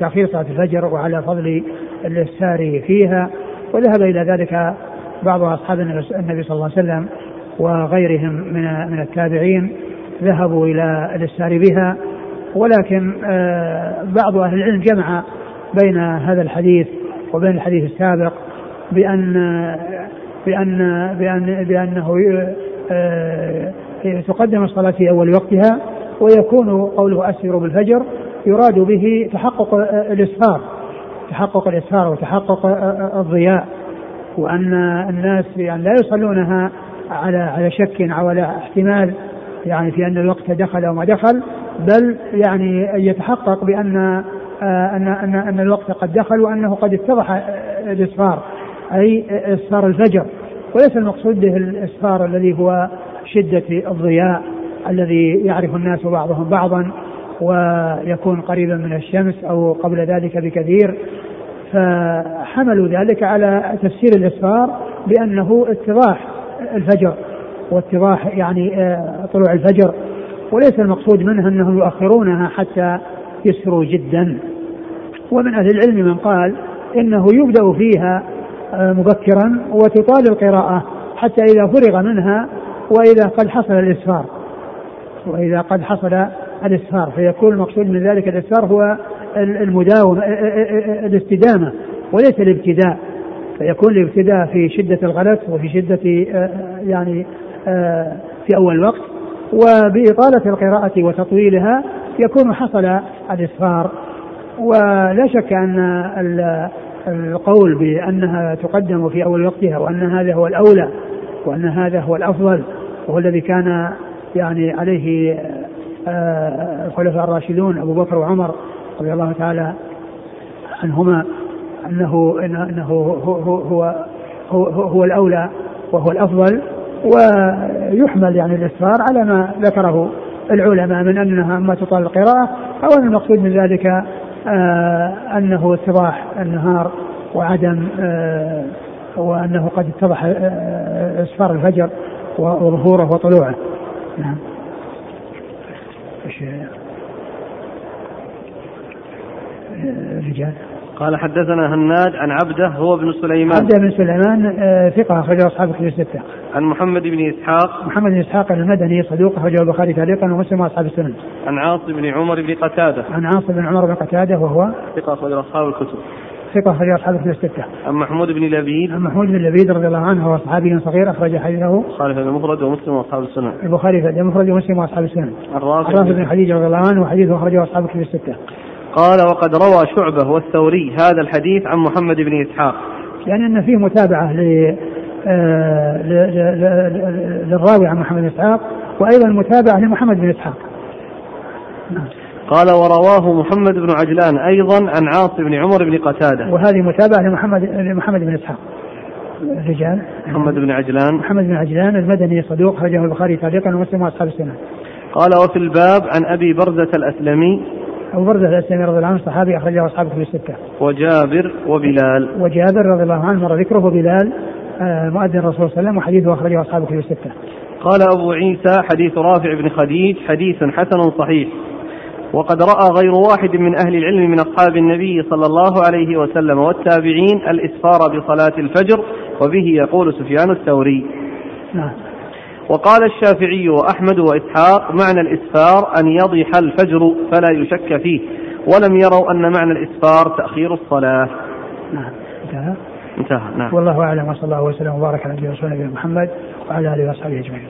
تأخير صلاة الفجر وعلى فضل الساري فيها، وذهب إلى ذلك بعض أصحاب النبي صلى الله عليه وسلم وغيرهم من من التابعين، ذهبوا إلى الساري بها، ولكن بعض أهل العلم جمع بين هذا الحديث وبين الحديث السابق بأن بأن بأن بأنه تقدم الصلاة في أول وقتها، ويكون قوله أسروا بالفجر يراد به تحقق الإسفار، تحقق الإسفار وتحقق الضياء، وأن الناس يعني لا يصلونها على على شك أو على احتمال يعني في أن الوقت دخل أو ما دخل، بل يعني يتحقق بأن أن أن أن الوقت قد دخل وأنه قد اتضح الإسفار، أي إسفار الفجر، وليس المقصود به الإسفار الذي هو شدة الضياء الذي يعرف الناس بعضهم بعضا ويكون قريبا من الشمس أو قبل ذلك بكثير. فحملوا ذلك على تفسير الإسفار بأنه اتضاح الفجر واتضاح يعني طلوع الفجر، وليس المقصود منها أنهم يؤخرونها حتى يسروا جدا. ومن أهل العلم من قال إنه يبدأ فيها مبكرا وتطال القراءة حتى إذا فرغ منها وإذا قد حصل الإسفار، وإذا قد حصل الإسفار فيكون المقصود من ذلك الإسفار هو المداوم الاستدامة وليس الابتداء، فيكون الابتداء في شدة الغلس وفي شدة يعني في أول وقت، وبإطالة القراءة وتطويلها يكون حصل الإسفار. ولا شك أن القول بأنها تقدم في أول وقتها وأن هذا هو الأولى وأن هذا هو الأفضل وهو الذي كان يعني عليه الخلفاء الراشدون أبو بكر وعمر رضي الله تعالى عنهما، أنه أنه هو هو هو, هو الأولى وهو الأفضل، ويحمل يعني الإصرار على ما ذكره العلماء من أنها ما تطال القراءة، أو أن المقصود من ذلك أنه اتضاح النهار وعدم وأنه قد اتضح إصفار الفجر وظهوره وطلوعه. نعم. رجال. قال حدثنا هناد عن عبده هو ابن سليمان. عبده بن سليمان ثقة أخرج أصحاب الكتب الستة. عن محمد بن إسحاق. محمد بن إسحاق المدني صدوق أخرج البخاري تعليقا ومسلم وأصحاب السنن. عن عاصم بن عمر بن قتادة. عن عاصم بن عمر بن قتادة وهو ثقة أخرج أصحاب الكتب. ثقة أخرج أصحاب الكتب الستة. عن محمود بن لبيد. عن محمود بن لبيد رضي الله عنه هو صحابي صغير أخرج حديثه. البخاري في المفرد ومسلم وأصحاب السنن. البخاري في المفرد ومسلم وأصحاب السنن. عن رافع بن خديج رضي الله عنه وحديثه أخرجه أصحاب الكتب الستة. قال وقد روى شعبة والثوري هذا الحديث عن محمد بن إسحاق، يعني أن فيه متابعة للراوي عن محمد بن إسحاق وأيضا متابعة لمحمد بن إسحاق. قال ورواه محمد بن عجلان أيضا عن عاصم بن عمر بن قتادة، وهذه متابعة لمحمد لمحمد بن إسحاق. رجال محمد بن عجلان. محمد بن عجلان المدني صدوق أخرجه البخاري تعليقا ومسلم وأصحاب السنة. قال وفي الباب عن أبي برزة الأسلمي. أبو برزة الأسلمي رضي الله عنه صحابي أخرجه أصحابه في الستة. وجابر وبلال. وجابر رضي الله عنه مر ذكره، بلال مؤذن الرسول صلى الله عليه وسلم وحديثه أخرجه أصحابه في الستة. قال أبو عيسى حديث رافع بن خديج حديث حسن صحيح، وقد رأى غير واحد من أهل العلم من أصحاب النبي صلى الله عليه وسلم والتابعين الإسفار بصلاة الفجر، وبه يقول سفيان الثوري. نعم. وقال الشافعي وأحمد وإسحاق معنى الإسفار أن يضيح الفجر فلا يشك فيه، ولم يروا أن معنى الإسفار تأخير الصلاة. نعم. انتهى. انتهى. نعم. والله أعلم، وصلى الله وسلم وبارك على رسولنا محمد وعلى آله وصحبه أجمعين.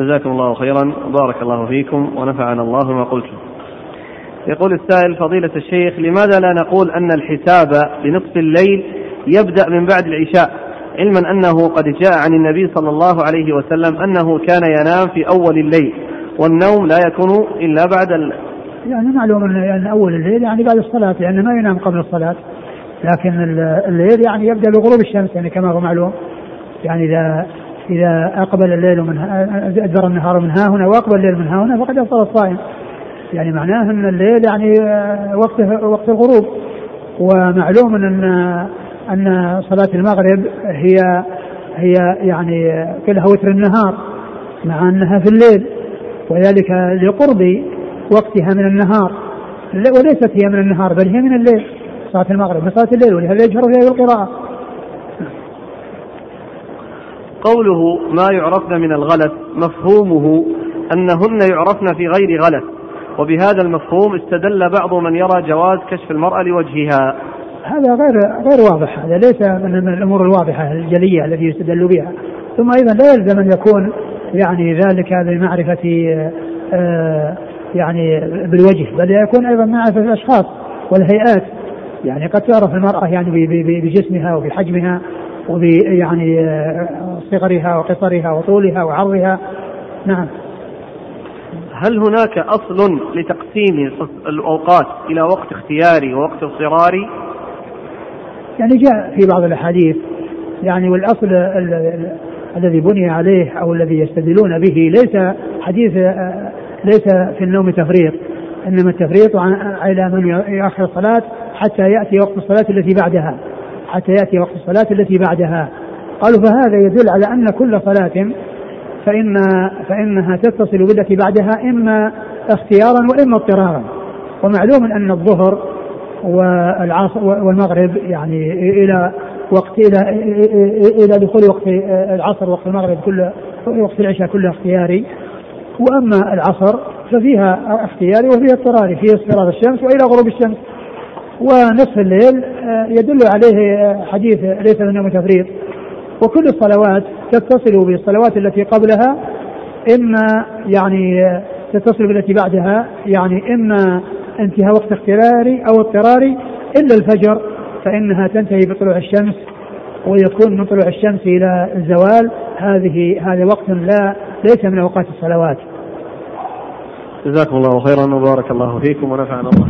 جزاكم الله خيرا، بارك الله فيكم ونفعنا الله ما قلتم. يقول السائل فضيلة الشيخ لماذا لا نقول أن الحساب لنصف الليل يبدأ من بعد العشاء علما أنه قد جاء عن النبي صلى الله عليه وسلم أنه كان ينام في أول الليل والنوم لا يكون إلا بعد ال... يعني معلوم أن أول الليل يعني بعد الصلاة لأنه ما ينام قبل الصلاة، لكن الليل يعني يبدأ بغروب الشمس يعني كما هو معلوم، يعني إذا إذا أقبل الليل من أدبر النهار من ها هنا وأقبل الليل من ها هنا فقد أفطر الصائم، يعني معناه أن الليل يعني وقت وقت الغروب. ومعلوم أن أن صلاة المغرب هي هي يعني كلها وتر النهار مع أنها في الليل، وذلك لقرب وقتها من النهار، وليست هي من النهار بل هي من الليل صلاة المغرب صلاة الليل، ولهذا يجهر فيها بالقراءة. قوله ما يعرفن من الغلس مفهومه أنهن يعرفن في غير غلس، وبهذا المفهوم استدل بعض من يرى جواز كشف المرأة لوجهها. هذا غير غير واضح، هذا ليس من الأمور الواضحة الجلية التي يستدل بها. ثم أيضا لا يلزم أن يكون يعني ذلك بمعرفة يعني بالوجه، بل يكون أيضا معرفة الأشخاص والهيئات، يعني قد تعرف المرأة يعني بجسمها وبحجمها وبيعني صغرها وقصرها وطولها وعرضها. نعم. هل هناك أصل لتقسيم الأوقات إلى وقت اختياري ووقت اضطراري؟ يعني جاء في بعض الأحاديث يعني، والأصل الذي بني عليه أو الذي يستدلون به ليس حديث ليس في النوم تفريط، إنما التفريط على من يؤخر الصلاة حتى يأتي وقت الصلاة التي بعدها حتى يأتي وقت الصلاة التي بعدها. قالوا فهذا يدل على أن كل صلاة فإن فإنها تتصل بالتي بعدها إما اختيارا وإما اضطرارا. ومعلوم أن الظهر والعصر والمغرب يعني إلى وقت إلى إلى دخول وقت العصر وقت المغرب كل وقت العشاء كله اختياري، وأما العصر ففيها اختياري وفيها اضطراري، فيها اصفرار الشمس وإلى غروب الشمس. ونصف الليل يدل عليه حديث ليس منه تفريط. وكل الصلوات تتصل بالصلوات التي قبلها، إما يعني تتصل بالتي بعدها، يعني إما انتهاء وقت اختياري أو اضطراري، إلا الفجر فإنها تنتهي بطلوع الشمس، ويكون من طلوع الشمس إلى الزوال هذه هذا وقت لا ليس من أوقات الصلوات. جزاكم الله خيرا وبارك الله فيكم ونفعنا الله.